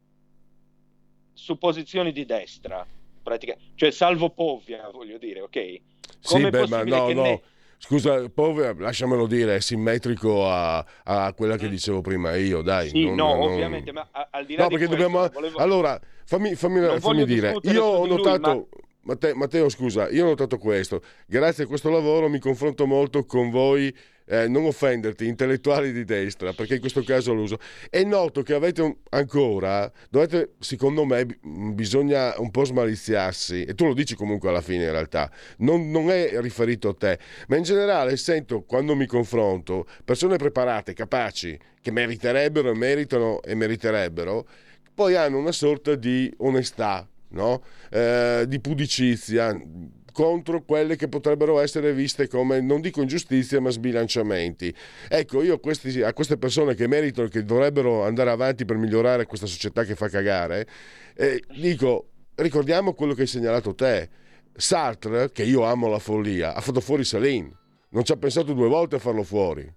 su posizioni di destra, praticamente, cioè salvo Povia, voglio dire, ok? Come è possibile che Scusa, Povia, lasciamelo dire, è simmetrico a quella che dicevo prima io, dai. Sì, non... ovviamente, ma al di là di questo, dobbiamo... Allora, fammi dire, io ho notato... Lui, ma... Matteo, scusa, io ho notato questo. Grazie a questo lavoro mi confronto molto con voi, non offenderti, intellettuali di destra, perché in questo caso l'uso. È noto che avete secondo me, bisogna un po' smaliziarsi, e tu lo dici comunque alla fine in realtà, non è riferito a te, ma in generale sento, quando mi confronto, persone preparate, capaci, che meriterebbero, meritano e meriterebbero, poi hanno una sorta di onestà, no? Di pudicizia contro quelle che potrebbero essere viste come, non dico ingiustizie, ma sbilanciamenti. Ecco, io a queste persone che meritano, che dovrebbero andare avanti per migliorare questa società che fa cagare, dico, ricordiamo quello che hai segnalato te. Sartre, che io amo la follia, ha fatto fuori Céline, non ci ha pensato due volte a farlo fuori.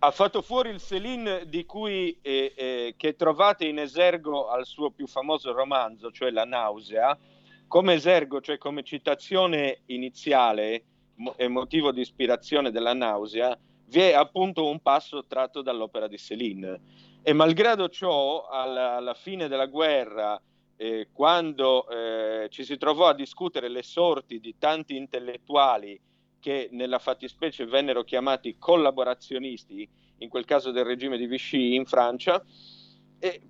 Ha fatto fuori il Céline di cui che trovate in esergo al suo più famoso romanzo, cioè La nausea, come esergo, cioè come citazione iniziale e motivo di ispirazione della nausea, vi è appunto un passo tratto dall'opera di Céline. E malgrado ciò, alla fine della guerra, quando ci si trovò a discutere le sorti di tanti intellettuali che nella fattispecie vennero chiamati collaborazionisti, in quel caso del regime di Vichy in Francia, e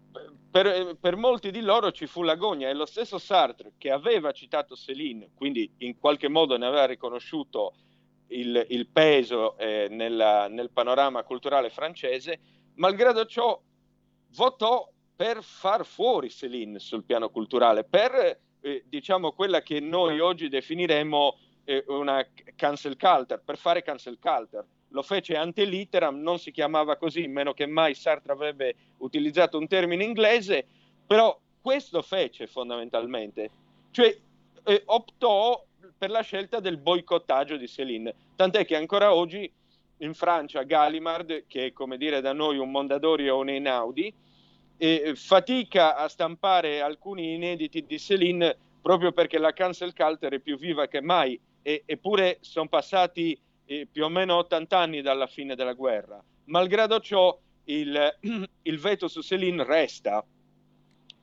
per molti di loro ci fu l'agonia, e lo stesso Sartre, che aveva citato Céline, quindi in qualche modo ne aveva riconosciuto il peso nel panorama culturale francese, malgrado ciò votò per far fuori Céline sul piano culturale, per diciamo quella che noi oggi definiremmo una cancel culture, per fare cancel culture. Lo fece ante litteram, non si chiamava così, meno che mai Sartre avrebbe utilizzato un termine inglese, però questo fece fondamentalmente, cioè optò per la scelta del boicottaggio di Céline, tant'è che ancora oggi in Francia Gallimard, che è come dire da noi un Mondadori o un Einaudi, fatica a stampare alcuni inediti di Céline, proprio perché la cancel culture è più viva che mai, eppure sono passati più o meno 80 anni dalla fine della guerra. Malgrado ciò il veto su Céline resta,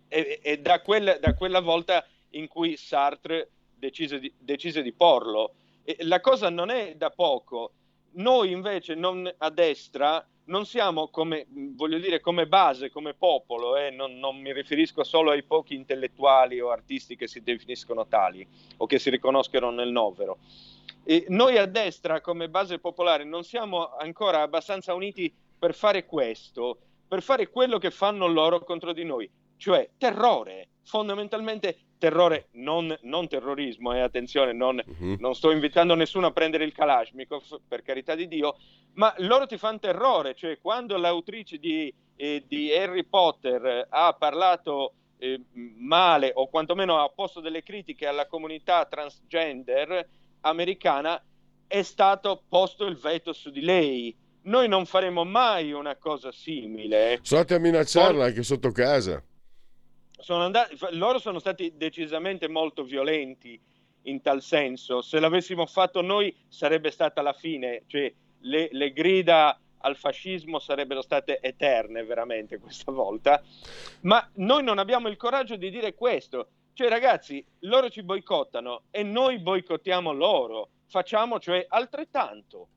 e da quella volta in cui Sartre decise di porlo. E la cosa non è da poco. Noi invece non a destra non siamo, come voglio dire, come base, come popolo, non mi riferisco solo ai pochi intellettuali o artisti che si definiscono tali o che si riconoscono nel novero. E noi a destra, come base popolare, non siamo ancora abbastanza uniti per fare questo, per fare quello che fanno loro contro di noi, cioè terrore, fondamentalmente terrore, non terrorismo, attenzione, non sto invitando nessuno a prendere il Kalashnikov, per carità di Dio, ma loro ti fanno terrore, cioè quando l'autrice di Harry Potter ha parlato male, o quantomeno ha posto delle critiche alla comunità transgender americana, è stato posto il veto su di lei. Noi non faremo mai una cosa simile. State a minacciarla anche sotto casa. Loro sono stati decisamente molto violenti in tal senso. Se l'avessimo fatto noi sarebbe stata la fine, cioè le grida al fascismo sarebbero state eterne veramente questa volta, ma noi non abbiamo il coraggio di dire questo, cioè ragazzi, loro ci boicottano e noi boicottiamo loro, facciamo cioè altrettanto,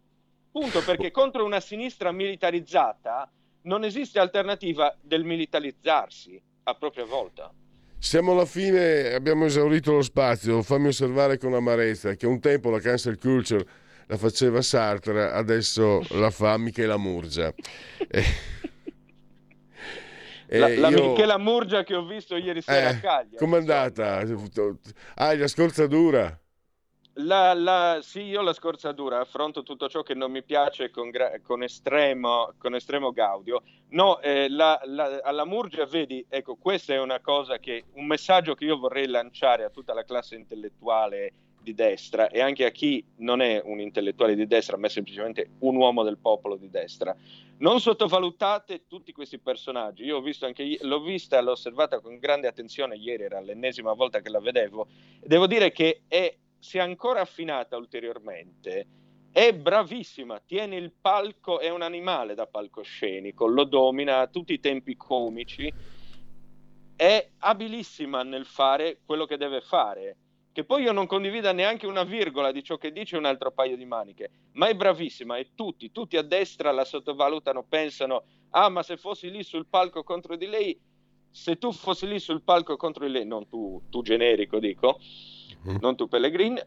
punto, perché contro una sinistra militarizzata non esiste alternativa del militarizzarsi a propria volta. Siamo alla fine, abbiamo esaurito lo spazio. Fammi osservare con amarezza che un tempo la cancel culture la faceva Sartre, adesso la fa Michela Murgia. La Michela Murgia che ho visto ieri sera a Cagliari. Com'è andata? La scorzadura? Sì, io la scorzadura, affronto tutto ciò che non mi piace con estremo gaudio. No, alla Murgia, vedi, ecco, questa è una cosa un messaggio che io vorrei lanciare a tutta la classe intellettuale di destra, e anche a chi non è un intellettuale di destra, ma è semplicemente un uomo del popolo di destra. Non sottovalutate tutti questi personaggi. Io l'ho osservata con grande attenzione ieri, era l'ennesima volta che la vedevo. Devo dire che si è ancora affinata ulteriormente, È bravissima, tiene il palco, è un animale da palcoscenico, lo domina a tutti i tempi comici, è abilissima nel fare quello che deve fare, che poi io non condivida neanche una virgola di ciò che dice un altro paio di maniche, ma è bravissima e tutti a destra la sottovalutano, pensano, ah ma se fossi lì sul palco contro di lei, se tu fossi lì sul palco contro di lei, non tu generico dico, non tu Pellegrin,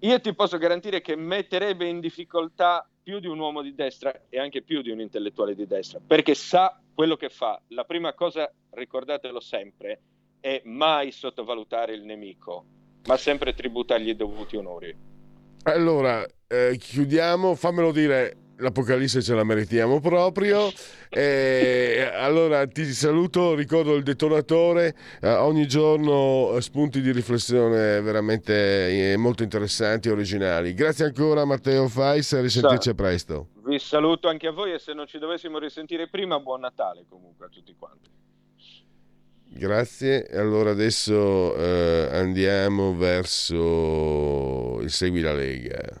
io ti posso garantire che metterebbe in difficoltà più di un uomo di destra e anche più di un intellettuale di destra, perché sa quello che fa. La prima cosa, ricordatelo sempre, è mai sottovalutare il nemico, ma sempre tributargli i dovuti onori. Allora, chiudiamo, fammelo dire, l'Apocalisse ce la meritiamo proprio. Allora ti saluto, ricordo il detonatore, ogni giorno spunti di riflessione veramente molto interessanti e originali. Grazie ancora Matteo Fais, a risentirci presto. Vi saluto anche a voi e se non ci dovessimo risentire prima, buon Natale comunque a tutti quanti. Grazie, allora adesso andiamo verso il Segui la Lega.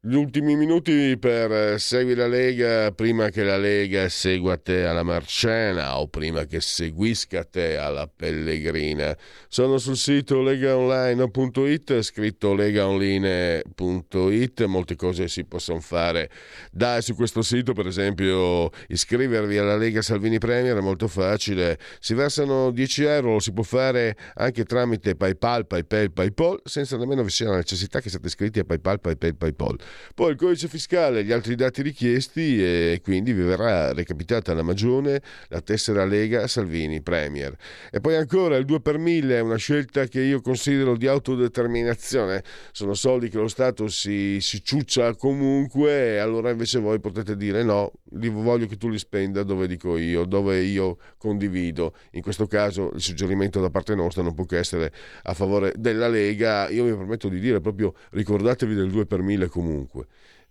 Gli ultimi minuti per Segui la Lega, prima che la Lega segua te alla Marcena o prima che seguisca te alla Pellegrina. Sono sul sito legaonline.it, scritto legaonline.it, molte cose si possono fare da su questo sito, per esempio iscrivervi alla Lega Salvini Premier è molto facile, si versano 10 euro, lo si può fare anche tramite PayPal, PayPal, PayPal, senza nemmeno vi sia la necessità che siate iscritti a PayPal, PayPal, PayPal. Poi il codice fiscale, gli altri dati richiesti e quindi vi verrà recapitata la magione, la tessera Lega Salvini Premier. E poi ancora il 2 per 1000 è una scelta che io considero di autodeterminazione, sono soldi che lo Stato si ciuccia comunque e allora invece voi potete dire no, li voglio che tu li spenda dove dico io, dove io condivido. In questo caso il suggerimento da parte nostra non può che essere a favore della Lega, io mi permetto di dire proprio ricordatevi del 2 per 1000 comunque,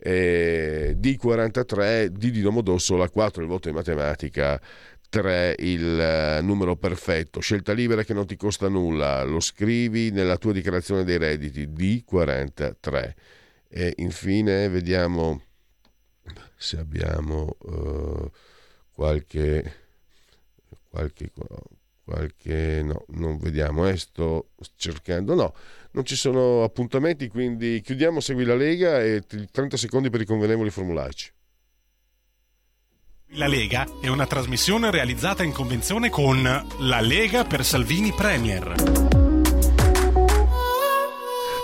D43, D di Domodossola 4 il voto in matematica, 3 il numero perfetto, scelta libera che non ti costa nulla, lo scrivi nella tua dichiarazione dei redditi, D43. E infine vediamo se abbiamo qualche no, non vediamo, sto cercando, no, non ci sono appuntamenti, quindi chiudiamo Segui la Lega e 30 secondi per i convenevoli formulaici. La Lega è una trasmissione realizzata in convenzione con La Lega per Salvini Premier.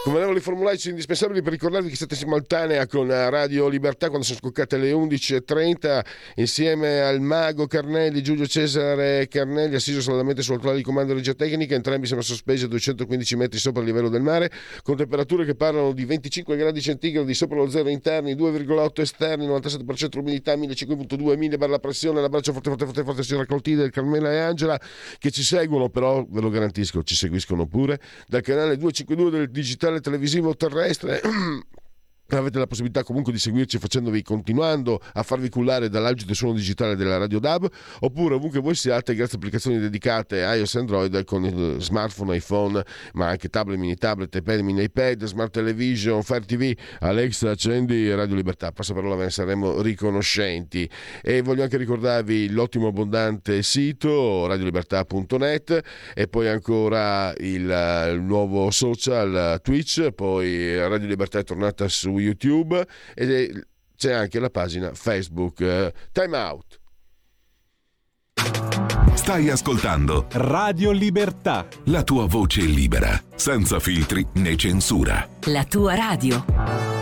Convenevoli formulaici indispensabili per ricordarvi che siete simultanea con Radio Libertà quando sono scoccate le 11.30 insieme al Mago Carnelli, Giulio Cesare Carnelli, assiso solamente sul tavolo di comando regia tecnica, entrambi siamo sospesi a 215 metri sopra il livello del mare, con temperature che parlano di 25 gradi centigradi sopra lo zero interni, 2,8 esterni, 97% umidità, 15.2 mille per la pressione, l'abbraccio forte forte forte forte signora Coltide, Carmela e Angela che ci seguono, però ve lo garantisco ci seguiscono pure dal canale 252 del digitale televisivo terrestre. Avete la possibilità comunque di seguirci continuando a farvi cullare dall'algido suono digitale della Radio DAB, oppure ovunque voi siate grazie a applicazioni dedicate iOS e Android con smartphone, iPhone ma anche tablet, mini tablet, iPad, mini iPad, smart television, Fire TV, Alexa accendi Radio Libertà, passaparola, ve ne saremo riconoscenti. E voglio anche ricordarvi l'ottimo abbondante sito radiolibertà.net e poi ancora il nuovo social Twitch, poi Radio Libertà è tornata su YouTube e c'è anche la pagina Facebook. Time out. Stai ascoltando Radio Libertà, la tua voce libera, senza filtri né censura. La tua radio.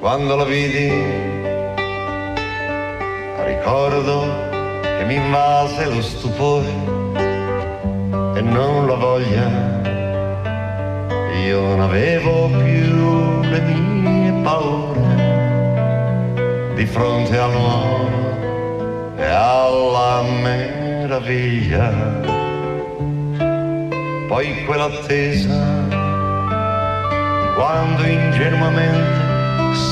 Quando lo vidi, ricordo che mi invase lo stupore e non la voglia. Io non avevo più le mie paure di fronte al nuovo e alla meraviglia. Poi quell'attesa quando ingenuamente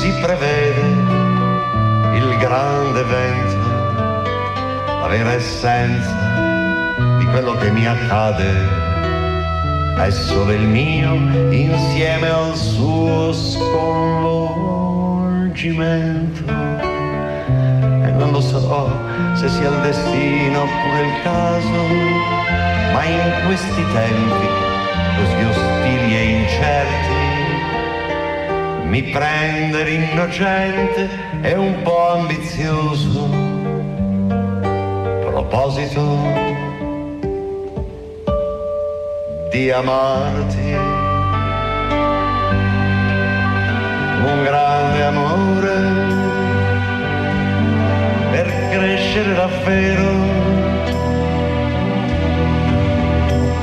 si prevede il grande evento, la vera essenza di quello che mi accade. È solo il mio insieme al suo sconvolgimento. E non lo so se sia il destino oppure il caso, ma in questi tempi così ostili e incerti mi prende innocente e un po' ambizioso proposito di amarti. Un grande amore per crescere davvero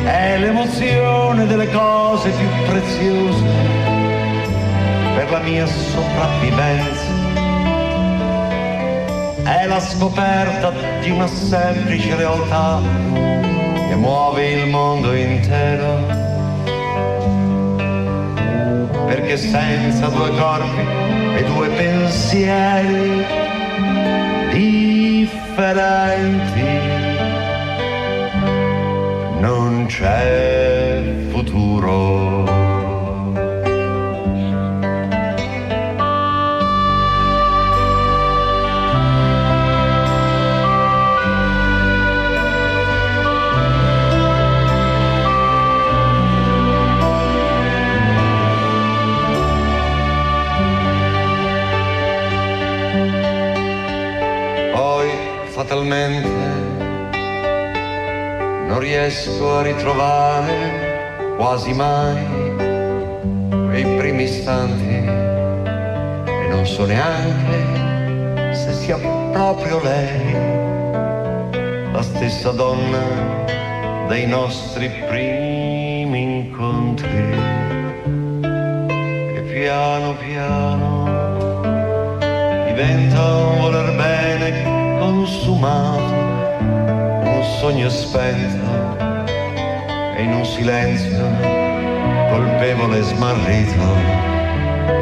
è l'emozione delle cose più preziose per la mia sopravvivenza, è la scoperta di una semplice realtà che muove il mondo intero, perché senza due corpi e due pensieri differenti non c'è futuro. Fatalmente non riesco a ritrovare quasi mai quei primi istanti e non so neanche se sia proprio lei la stessa donna dei nostri primi incontri. E piano piano diventa un voler bene consumato, un sogno spento e in un silenzio colpevole e smarrito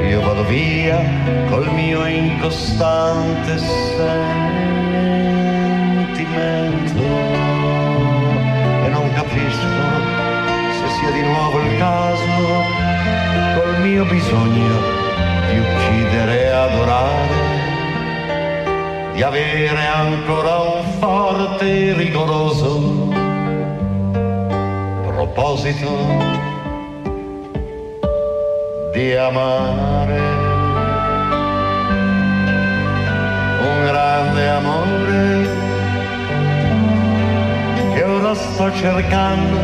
io vado via col mio incostante sentimento e non capisco se sia di nuovo il caso col mio bisogno di uccidere e adorare, di avere ancora un forte e rigoroso proposito di amare. Un grande amore che ora sto cercando,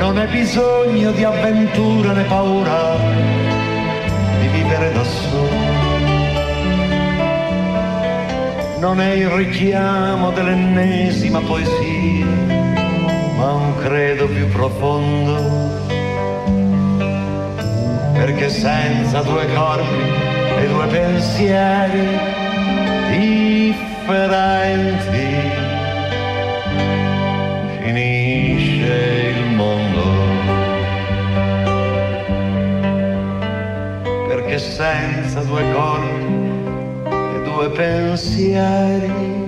non è bisogno di avventura né paura di vivere da solo. Non è il richiamo dell'ennesima poesia, ma un credo più profondo, perché senza due corpi e due pensieri differenti finisce il mondo. e senza due corpi e due pensieri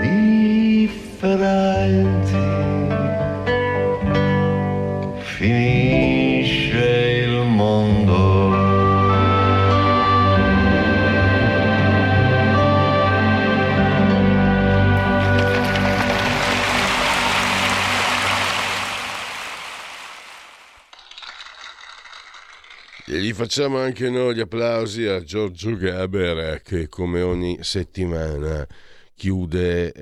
differenti finisce il mondo. E gli facciamo anche noi gli applausi a Giorgio Gaber, che come ogni settimana chiude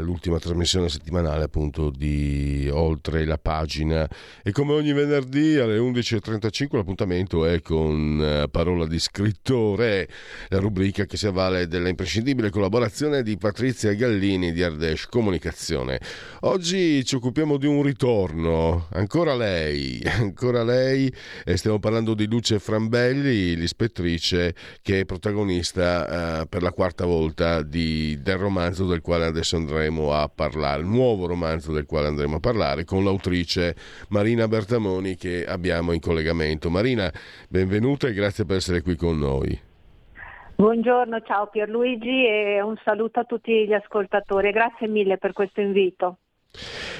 l'ultima trasmissione settimanale, appunto, di Oltre la Pagina, e come ogni venerdì alle 11.35 l'appuntamento è con Parola di Scrittore, la rubrica che si avvale della imprescindibile collaborazione di Patrizia Gallini di Ardèche Comunicazione. Oggi ci occupiamo di un ritorno, ancora lei, e stiamo parlando di Luce Frambelli, l'ispettrice che è protagonista per la quarta volta del romanzo del quale adesso andremo a parlare, il nuovo romanzo del quale andremo a parlare con l'autrice Marina Bertamoni, che abbiamo in collegamento. Marina, benvenuta e grazie per essere qui con noi. Buongiorno, ciao Pierluigi e un saluto a tutti gli ascoltatori. Grazie mille per questo invito.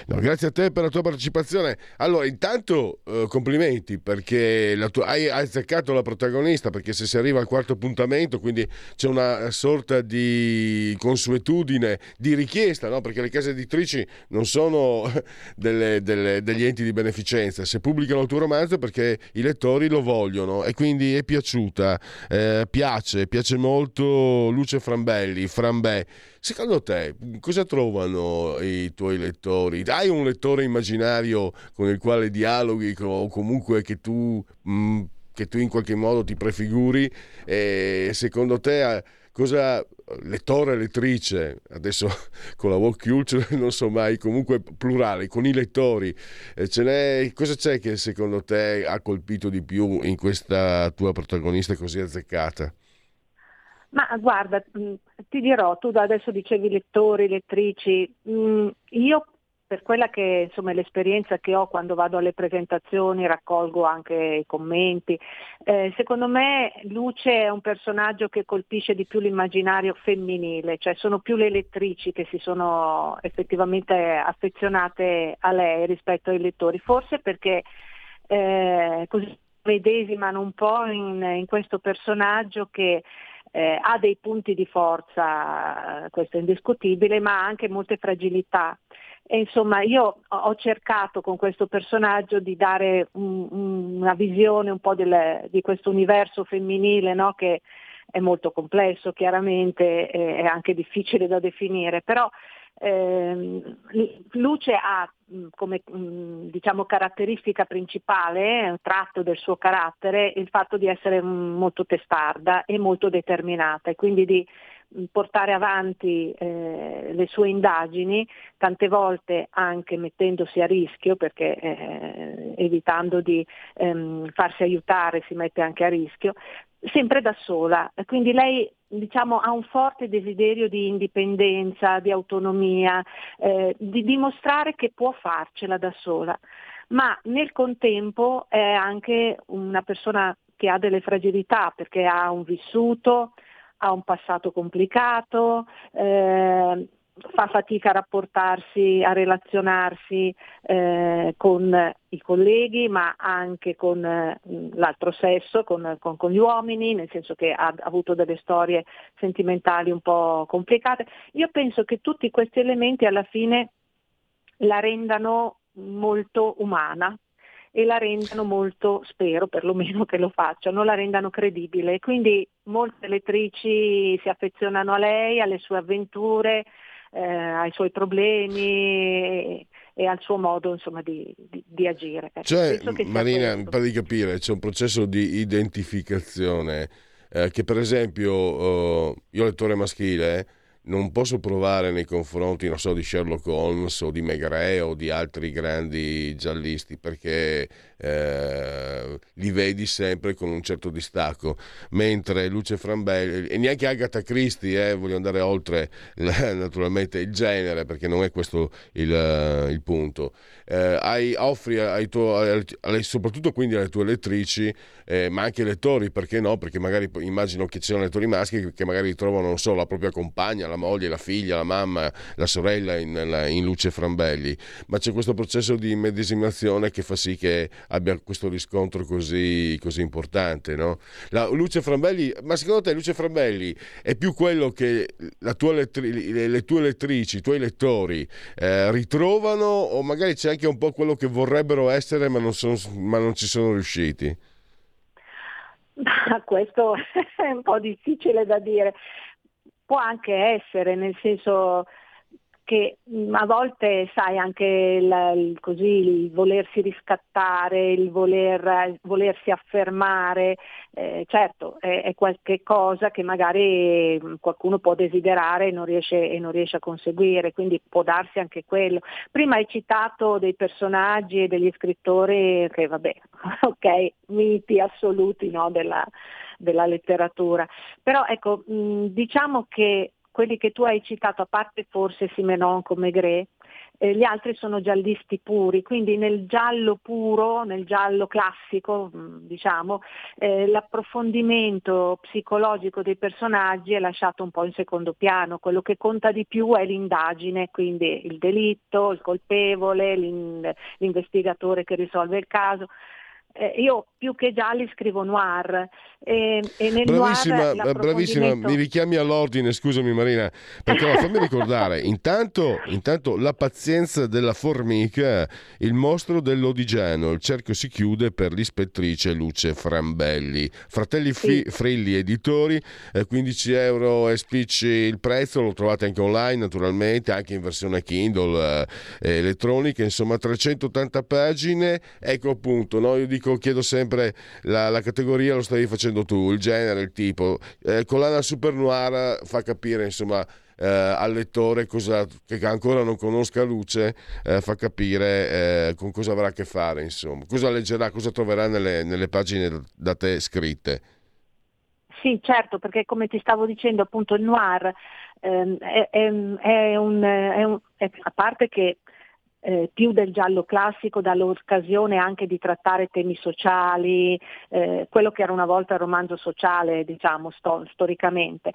No, grazie a te per la tua partecipazione. Allora, intanto complimenti, perché hai azzeccato la protagonista, perché se si arriva al quarto appuntamento, quindi c'è una sorta di consuetudine, di richiesta, no? Perché le case editrici non sono degli enti di beneficenza. Se pubblicano il tuo romanzo è perché i lettori lo vogliono, e quindi è piaciuta, piace molto Luce Frambelli, Frambè. Secondo te cosa trovano i tuoi lettori? Hai un lettore immaginario con il quale dialoghi, o comunque che tu in qualche modo ti prefiguri? E secondo te cosa lettore, lettrice, adesso con la woke culture non so mai, comunque plurale, con i lettori, cosa c'è che secondo te ha colpito di più in questa tua protagonista così azzeccata? Ma guarda, ti dirò, tu adesso dicevi lettori, lettrici, io per quella che insomma l'esperienza che ho quando vado alle presentazioni, raccolgo anche i commenti, secondo me Luce è un personaggio che colpisce di più l'immaginario femminile, cioè sono più le lettrici che si sono effettivamente affezionate a lei rispetto ai lettori, forse perché così medesimano un po' in questo personaggio che ha dei punti di forza, questo è indiscutibile, ma anche molte fragilità. E insomma, io ho cercato con questo personaggio di dare una visione un po' di questo universo femminile, no? Che è molto complesso, chiaramente, è anche difficile da definire, però Luce ha come diciamo caratteristica principale, un tratto del suo carattere, il fatto di essere molto testarda e molto determinata, e quindi di portare avanti le sue indagini, tante volte anche mettendosi a rischio, perché evitando di farsi aiutare si mette anche a rischio, sempre da sola. Quindi lei, diciamo, ha un forte desiderio di indipendenza, di autonomia, di dimostrare che può farcela da sola, ma nel contempo è anche una persona che ha delle fragilità, perché ha un vissuto, ha un passato complicato, fa fatica a rapportarsi, a relazionarsi con i colleghi, ma anche con l'altro sesso, con gli uomini, nel senso che ha avuto delle storie sentimentali un po' complicate. Io penso che tutti questi elementi alla fine la rendano molto umana e la rendano molto, spero perlomeno che lo facciano, la rendano credibile. Quindi molte lettrici si affezionano a lei, alle sue avventure, ai suoi problemi e al suo modo, insomma, di agire. Cioè, Marina, mi pare di capire, c'è un processo di identificazione che, per esempio, io lettore maschile non posso provare nei confronti, non so, di Sherlock Holmes o di Maigret o di altri grandi giallisti, perché li vedi sempre con un certo distacco, mentre Luce Frambelli e neanche Agatha Christie, voglio andare oltre naturalmente il genere, perché non è questo il punto, offri soprattutto quindi alle tue lettrici, ma anche ai lettori, perché no, perché magari immagino che ci sono lettori maschi che magari trovano, non so, la propria compagna, la moglie, la figlia, la mamma, la sorella in Luce Frambelli, ma c'è questo processo di immedesimazione che fa sì che abbia questo riscontro così importante, no? Luce Frambelli, ma secondo te Luce Frambelli è più quello che le tue lettrici, i tuoi lettori ritrovano, o magari c'è anche un po' quello che vorrebbero essere ma non ci sono riusciti? Questo è un po' difficile da dire. Può anche essere, nel senso che a volte, sai, anche il volersi riscattare, volersi affermare, certo è qualche cosa che magari qualcuno può desiderare e non riesce a conseguire, quindi può darsi anche quello. Prima hai citato dei personaggi e degli scrittori che miti assoluti, no, della letteratura, però ecco, diciamo che quelli che tu hai citato, a parte forse Simenon come Maigret, gli altri sono giallisti puri, quindi nel giallo puro, nel giallo classico, diciamo, l'approfondimento psicologico dei personaggi è lasciato un po' in secondo piano. Quello che conta di più è l'indagine, quindi il delitto, il colpevole, l'investigatore che risolve il caso. Io più che gialli scrivo noir, e nel bravissima, mi richiami all'ordine, scusami Marina, perché fammi ricordare intanto La pazienza della formica, Il mostro dell'Odigiano, Il cerchio si chiude per l'ispettrice Luce Frambelli, Fratelli Frilli Editori, €15 e spicci il prezzo, lo trovate anche online naturalmente, anche in versione Kindle elettronica, insomma 380 pagine, ecco appunto, no? Io chiedo sempre la categoria, lo stavi facendo tu, il genere, il tipo, collana super noir fa capire insomma al lettore cosa, che ancora non conosca Luce, fa capire con cosa avrà a che fare, insomma cosa leggerà, cosa troverà nelle pagine da te scritte. Sì, certo, perché come ti stavo dicendo appunto il noir a parte che più del giallo classico, dà l'occasione anche di trattare temi sociali, quello che era una volta il romanzo sociale, diciamo, storicamente,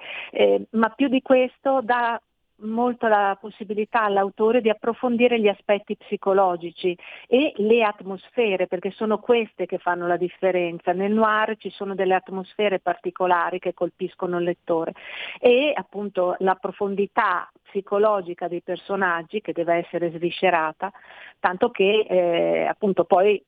ma più di questo dà molto la possibilità all'autore di approfondire gli aspetti psicologici e le atmosfere, perché sono queste che fanno la differenza. Nel noir ci sono delle atmosfere particolari che colpiscono il lettore, e appunto la profondità psicologica dei personaggi che deve essere sviscerata, tanto che appunto poi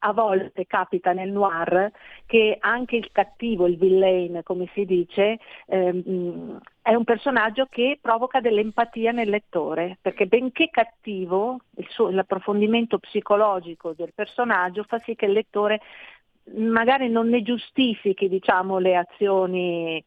a volte capita nel noir che anche il cattivo, il villain come si dice, è un personaggio che provoca dell'empatia nel lettore, perché benché cattivo, l'approfondimento psicologico del personaggio fa sì che il lettore magari non ne giustifichi, diciamo, le azioni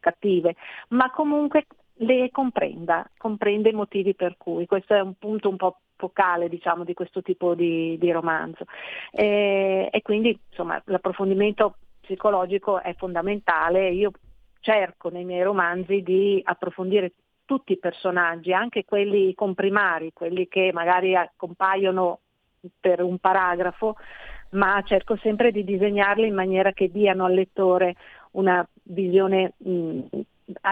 cattive, ma comunque le comprende i motivi per cui. Questo è un punto un po' focale, diciamo, di questo tipo di romanzo, e quindi insomma l'approfondimento psicologico è fondamentale. Io cerco nei miei romanzi di approfondire tutti i personaggi, anche quelli comprimari, quelli che magari compaiono per un paragrafo, ma cerco sempre di disegnarli in maniera che diano al lettore una visione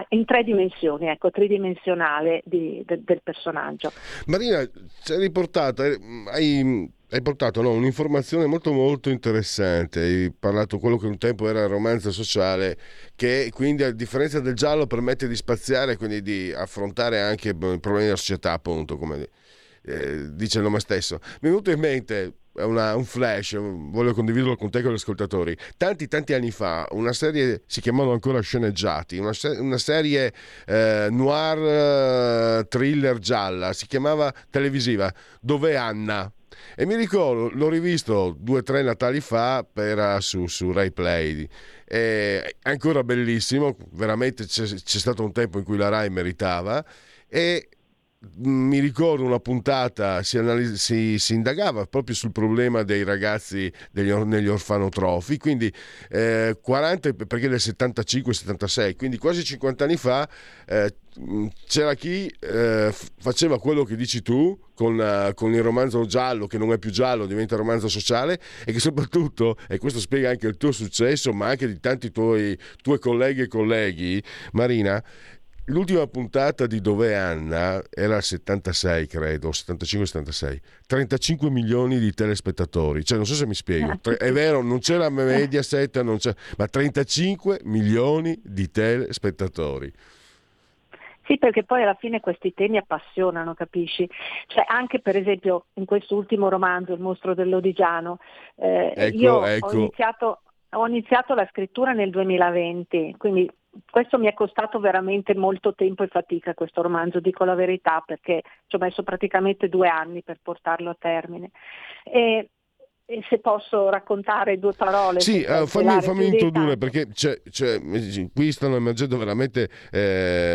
in tre dimensioni, ecco, tridimensionale del personaggio. Marina, hai portato un'informazione molto molto interessante. Hai parlato quello che un tempo era il romanzo sociale, che quindi, a differenza del giallo, permette di spaziare, quindi di affrontare anche problemi della società, appunto, come dice il nome stesso. Mi è venuto in mente, un flash, voglio condividerlo con te e con gli ascoltatori. Tanti anni fa una serie, si chiamavano ancora sceneggiati, una serie noir thriller gialla, si chiamava televisiva Dov'è Anna? E mi ricordo, l'ho rivisto 2 o 3 Natali fa, era su Rai Play, è ancora bellissimo, veramente c'è stato un tempo in cui la Rai meritava. E mi ricordo una puntata, si indagava proprio sul problema dei ragazzi negli orfanotrofi, quindi 40, perché del 75-76, quindi quasi 50 anni fa, c'era chi faceva quello che dici tu con il romanzo giallo, che non è più giallo, diventa romanzo sociale, e che soprattutto, e questo spiega anche il tuo successo, ma anche di tanti tue colleghe e colleghi, Marina, l'ultima puntata di Dov'è Anna era il 76, credo, 75-76, 35 milioni di telespettatori, cioè non so se mi spiego, è vero, non c'era Mediaset, non c'era, ma 35 milioni di telespettatori. Sì, perché poi alla fine questi temi appassionano, capisci? Cioè anche per esempio in quest'ultimo romanzo, Il mostro dell'Odigiano, ho iniziato la scrittura nel 2020, quindi questo mi è costato veramente molto tempo e fatica, questo romanzo, dico la verità, perché ci ho messo praticamente 2 anni per portarlo a termine. E se posso raccontare 2 parole. Sì, fammi introdurre, perché qui stanno emergendo veramente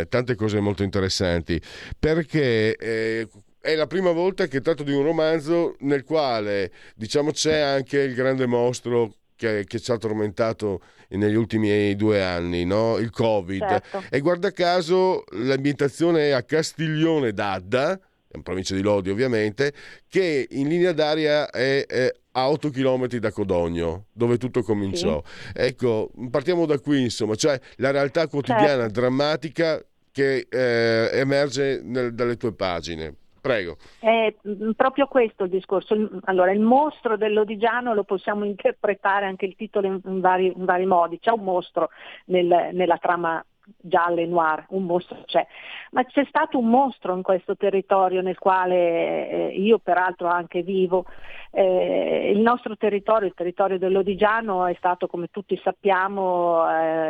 tante cose molto interessanti, perché è la prima volta che tratto di un romanzo nel quale, diciamo, c'è anche il grande mostro che ci ha tormentato negli ultimi 2 anni, no? Il Covid. Certo. E guarda caso l'ambientazione è a Castiglione d'Adda, in provincia di Lodi ovviamente, che in linea d'aria è a 8 chilometri da Codogno, dove tutto cominciò. Sì. Ecco, partiamo da qui, insomma, cioè la realtà quotidiana, certo, drammatica che emerge dalle tue pagine. Prego. È proprio questo il discorso. Allora, il mostro dell'Odigiano lo possiamo interpretare, anche il titolo, in vari modi. C'è un mostro nella trama gialla e noir, un mostro c'è, ma c'è stato un mostro in questo territorio nel quale io peraltro anche vivo. Il nostro territorio, il territorio dell'Odigiano, è stato, come tutti sappiamo,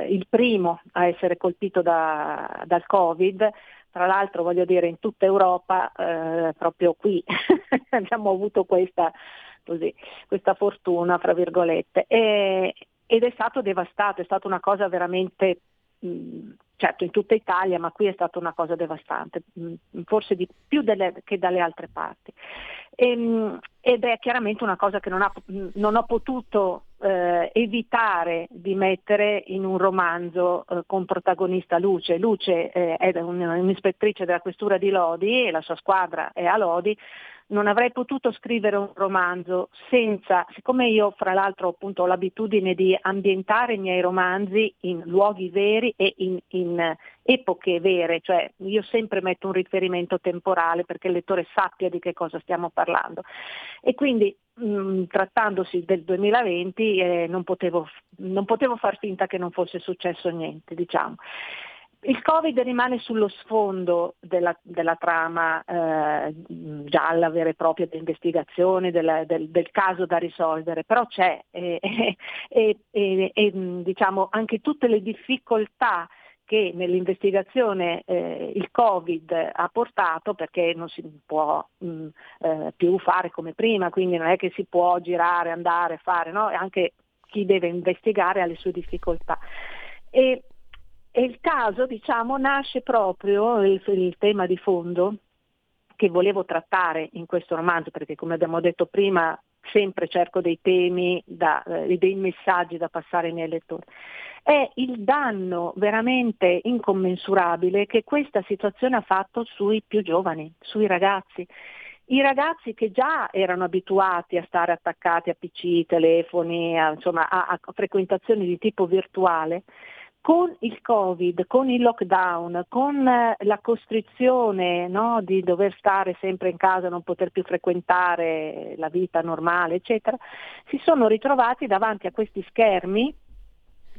il primo a essere colpito dal Covid. Tra l'altro, voglio dire, in tutta Europa, proprio qui abbiamo avuto questa fortuna, fra virgolette, ed è stato devastato, è stata una cosa veramente, certo in tutta Italia, ma qui è stata una cosa devastante, forse di più che dalle altre parti. Ed è chiaramente una cosa che non ho potuto evitare di mettere in un romanzo con protagonista Luce. Luce è un'ispettrice della questura di Lodi e la sua squadra è a Lodi. Non avrei potuto scrivere un romanzo senza, siccome io fra l'altro appunto ho l'abitudine di ambientare i miei romanzi in luoghi veri e in epoche vere, cioè io sempre metto un riferimento temporale perché il lettore sappia di che cosa stiamo parlando. E quindi trattandosi del 2020 non potevo far finta che non fosse successo niente, diciamo. Il Covid rimane sullo sfondo della trama gialla vera e propria, dell'investigazione, del caso da risolvere, però c'è diciamo anche tutte le difficoltà che nell'investigazione il Covid ha portato, perché non si può più fare come prima, quindi non è che si può girare, andare, fare, no? Anche chi deve investigare ha le sue difficoltà. E il caso, diciamo, nasce proprio il tema di fondo che volevo trattare in questo romanzo, perché come abbiamo detto prima sempre cerco dei temi e dei messaggi da passare ai miei lettori. È il danno veramente incommensurabile che questa situazione ha fatto sui più giovani, sui ragazzi. I ragazzi che già erano abituati a stare attaccati a PC, telefoni, insomma a frequentazioni di tipo virtuale, con il Covid, con il lockdown, con la costrizione, no, di dover stare sempre in casa, non poter più frequentare la vita normale, eccetera, si sono ritrovati davanti a questi schermi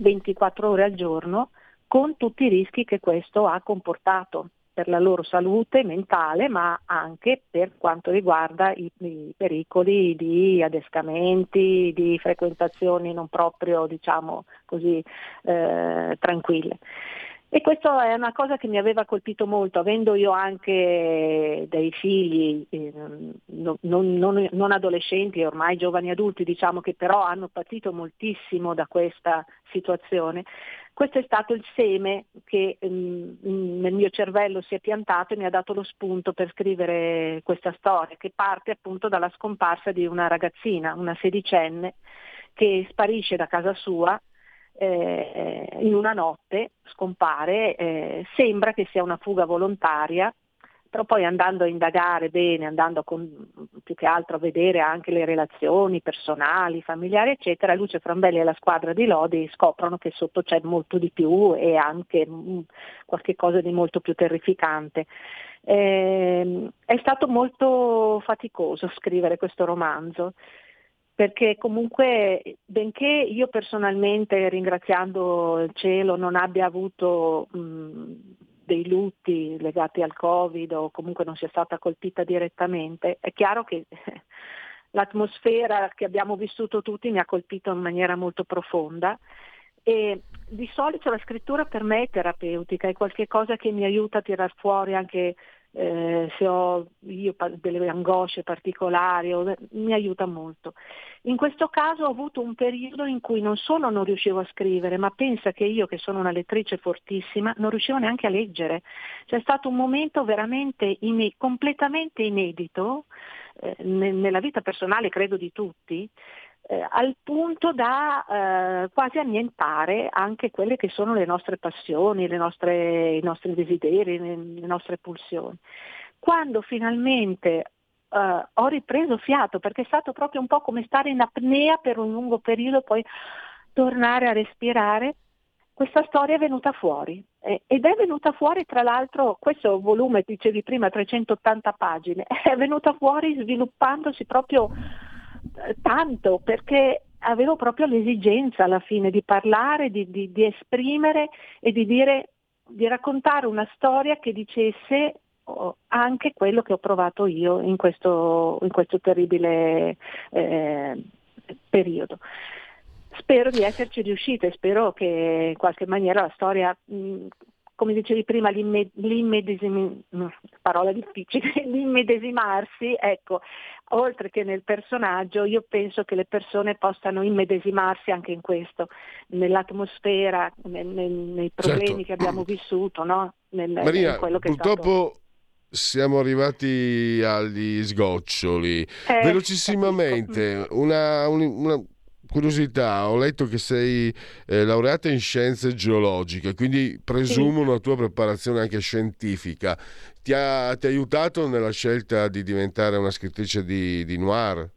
24 ore al giorno, con tutti i rischi che questo ha comportato. per la loro salute mentale, ma anche per quanto riguarda i pericoli di adescamenti, di frequentazioni non proprio, diciamo così, tranquille. E questo è una cosa che mi aveva colpito molto, avendo io anche dei figli non adolescenti, ormai giovani adulti, diciamo, che però hanno patito moltissimo da questa situazione. Questo è stato il seme che nel mio cervello si è piantato e mi ha dato lo spunto per scrivere questa storia, che parte appunto dalla scomparsa di una ragazzina, una sedicenne, che sparisce da casa sua in una notte, scompare, sembra che sia una fuga volontaria, però poi andando a indagare bene, andando più che altro a vedere anche le relazioni personali, familiari, eccetera, Luce Frambelli e la squadra di Lodi scoprono che sotto c'è molto di più e anche qualche cosa di molto più terrificante. È stato molto faticoso scrivere questo romanzo, perché comunque, benché io personalmente, ringraziando il cielo, non abbia avuto dei lutti legati al Covid o comunque non sia stata colpita direttamente, è chiaro che l'atmosfera che abbiamo vissuto tutti mi ha colpito in maniera molto profonda, e di solito la scrittura per me è terapeutica, è qualche cosa che mi aiuta a tirar fuori anche se ho io delle angosce particolari, mi aiuta molto. In questo caso ho avuto un periodo in cui non solo non riuscivo a scrivere, ma pensa che io, che sono una lettrice fortissima, non riuscivo neanche a leggere. C'è stato un momento veramente completamente inedito nella vita personale, credo di tutti, al punto da quasi annientare anche quelle che sono le nostre passioni, i nostri desideri, le nostre pulsioni. Quando finalmente ho ripreso fiato, perché è stato proprio un po' come stare in apnea per un lungo periodo, poi tornare a respirare, questa storia è venuta fuori, ed è venuta fuori, tra l'altro, questo volume, dicevi prima, 380 pagine, è venuta fuori sviluppandosi proprio tanto, perché avevo proprio l'esigenza alla fine di parlare, di esprimere e di dire, di raccontare una storia che dicesse anche quello che ho provato io in questo terribile periodo. Spero di esserci riuscita e spero che in qualche maniera la storia, come dicevi prima, l'immedesimarsi, ecco, oltre che nel personaggio, io penso che le persone possano immedesimarsi anche in questo, nell'atmosfera, nei problemi, certo, che abbiamo vissuto, no? Maria, in quello che purtroppo siamo arrivati agli sgoccioli. Velocissimamente, una curiosità, ho letto che sei laureata in scienze geologiche, quindi presumo una tua preparazione anche scientifica ti ha aiutato nella scelta di diventare una scrittrice di noir?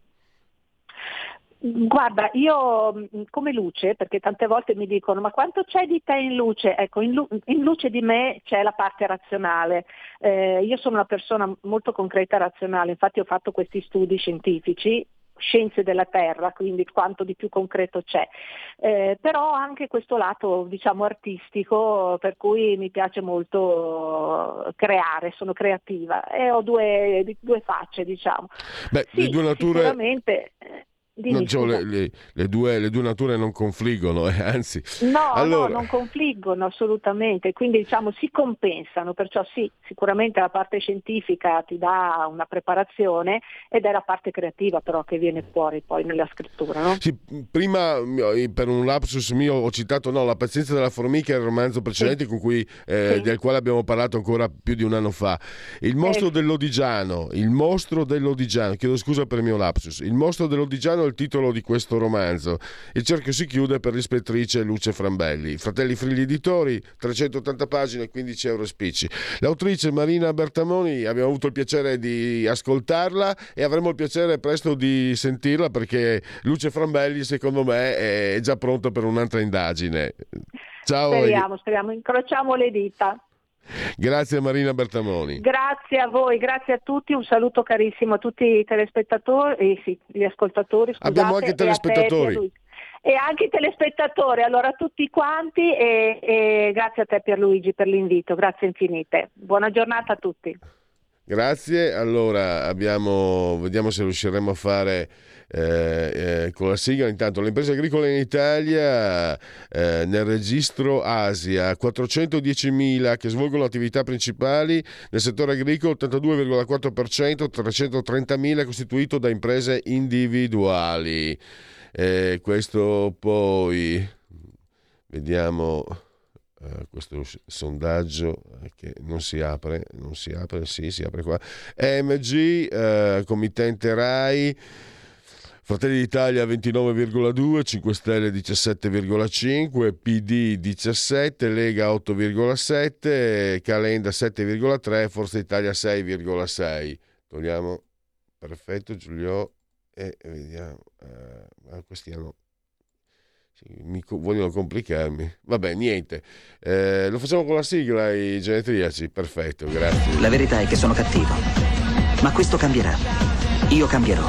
Guarda, io come Luce, perché tante volte mi dicono: ma quanto c'è di te in Luce? Ecco, in Luce di me c'è la parte razionale, io sono una persona molto concreta e razionale, infatti ho fatto questi studi scientifici, scienze della terra, quindi quanto di più concreto c'è, però anche questo lato, diciamo, artistico, per cui mi piace molto creare, sono creativa e ho due facce, diciamo. Beh, sì, le due nature sicuramente. Le due nature non confliggono, anzi. No, non confliggono assolutamente, quindi diciamo si compensano, perciò sì, sicuramente la parte scientifica ti dà una preparazione ed è la parte creativa però che viene fuori poi nella scrittura, no? Sì, prima per un lapsus mio ho citato La pazienza della formica, il romanzo precedente, sì, con cui, sì, del quale abbiamo parlato ancora più di un anno fa. Il mostro dell'Odigiano, chiedo scusa per il mio lapsus, Il mostro dell'Odigiano il titolo di questo romanzo. Il cerchio si chiude per l'ispettrice Luce Frambelli. Fratelli Frilli Editori, 380 pagine, €15 spicci. L'autrice Marina Bertamoni, abbiamo avuto il piacere di ascoltarla e avremo il piacere presto di sentirla, perché Luce Frambelli, secondo me, è già pronta per un'altra indagine. Ciao. Speriamo, incrociamo le dita. Grazie Marina Bertamoni. Grazie a voi, grazie a tutti, un saluto carissimo a tutti i telespettatori, gli ascoltatori. Abbiamo anche telespettatori. e anche i telespettatori, allora a tutti quanti, e grazie a te Pierluigi per l'invito, grazie infinite, buona giornata a tutti. Grazie, allora vediamo se riusciremo a fare con la sigla. Intanto le imprese agricole in Italia nel registro Asia 410.000 che svolgono attività principali nel settore agricolo, 82,4%, 330.000 costituito da imprese individuali. Questo poi, vediamo... questo sondaggio che non si apre, sì, si apre qua. MG, committente Rai, Fratelli d'Italia 29,2, 5 Stelle 17,5, PD 17, Lega 8,7, Calenda 7,3, Forza Italia 6,6. Togliamo, perfetto Giulio, e vediamo, questi hanno... vogliono complicarmi, vabbè, niente, lo facciamo con la sigla, i genetriaci, perfetto, grazie. La verità è che sono cattivo, ma questo cambierà, io cambierò,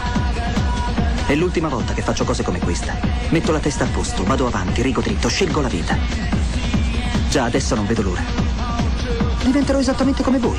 è l'ultima volta che faccio cose come questa, metto la testa a posto, vado avanti, rigo dritto, scelgo la vita, già adesso non vedo l'ora, diventerò esattamente come voi.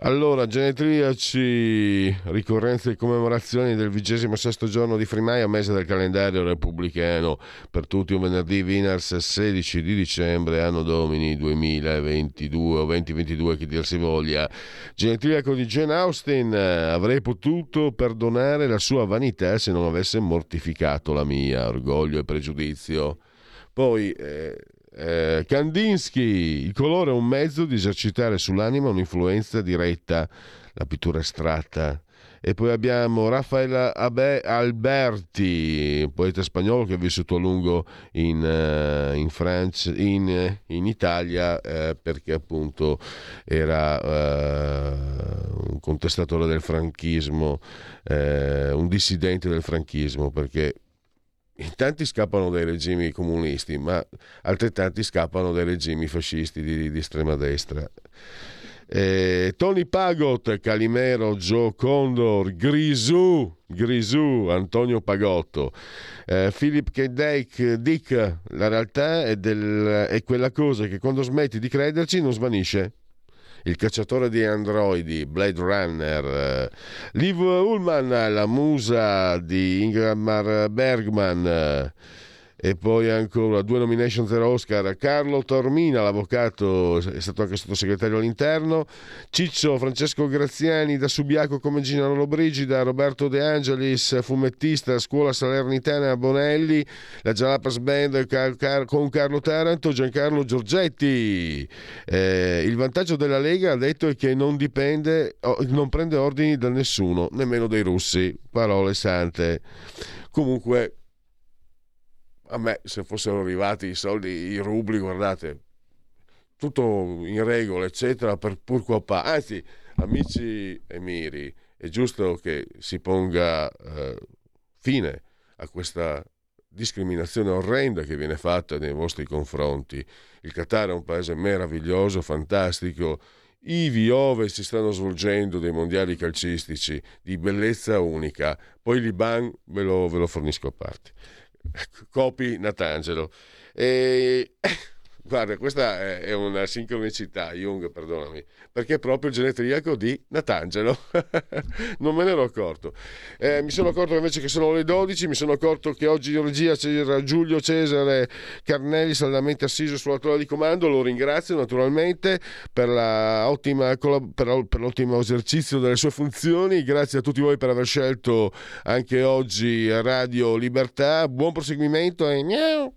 Allora, genetriaci, ricorrenze e commemorazioni del 26° giorno di Frimaio, mese del calendario repubblicano, per tutti un venerdì Vinars 16 di dicembre, anno domini 2022 o 2022, che dir si voglia. Genetriaco di Jane Austen, avrei potuto perdonare la sua vanità se non avesse mortificato la mia, orgoglio e pregiudizio. Poi... Kandinsky, il colore è un mezzo di esercitare sull'anima un'influenza diretta, la pittura astratta. E poi abbiamo Raffaele Alberti, poeta spagnolo che ha vissuto a lungo in Italia, perché appunto era un contestatore del franchismo, un dissidente del franchismo, perché in tanti scappano dai regimi comunisti, ma altrettanti scappano dai regimi fascisti di estrema destra. Tony Pagott, Calimero, Joe Condor, Grisù, Antonio Pagotto, Philip K. Dick, la realtà è quella cosa che quando smetti di crederci non svanisce. Il cacciatore di androidi, Blade Runner. Liv Ullmann, la musa di Ingmar Bergman. E poi ancora 2 nomination, 0 Oscar. Carlo Tormina, l'avvocato, è stato anche sottosegretario all'interno. Ciccio, Francesco Graziani, da Subiaco come Gina Lollobrigida. Roberto De Angelis, fumettista, scuola salernitana Bonelli, la Jalapas Band con Carlo Taranto. Giancarlo Giorgetti, il vantaggio della Lega, ha detto, è che non prende ordini da nessuno, nemmeno dai russi, parole sante. Comunque, a me, se fossero arrivati i soldi, i rubli, guardate, tutto in regola, eccetera, per pur qua. Anzi, amici emiri, è giusto che si ponga fine a questa discriminazione orrenda che viene fatta nei vostri confronti. Il Qatar è un paese meraviglioso, fantastico, ivi ove si stanno svolgendo dei mondiali calcistici di bellezza unica. Poi l'Iban ve lo fornisco a parte. Copi Natangelo. E guarda, questa è una sincronicità, Jung, perdonami, perché è proprio il genetriaco di Natangelo. Non me ne ero accorto. Mi sono accorto invece che sono le 12, mi sono accorto che oggi in regia c'era Giulio Cesare Carnelli, saldamente assiso sulla torre di comando, lo ringrazio naturalmente per l'ottimo esercizio delle sue funzioni. Grazie a tutti voi per aver scelto anche oggi Radio Libertà, buon proseguimento e miau.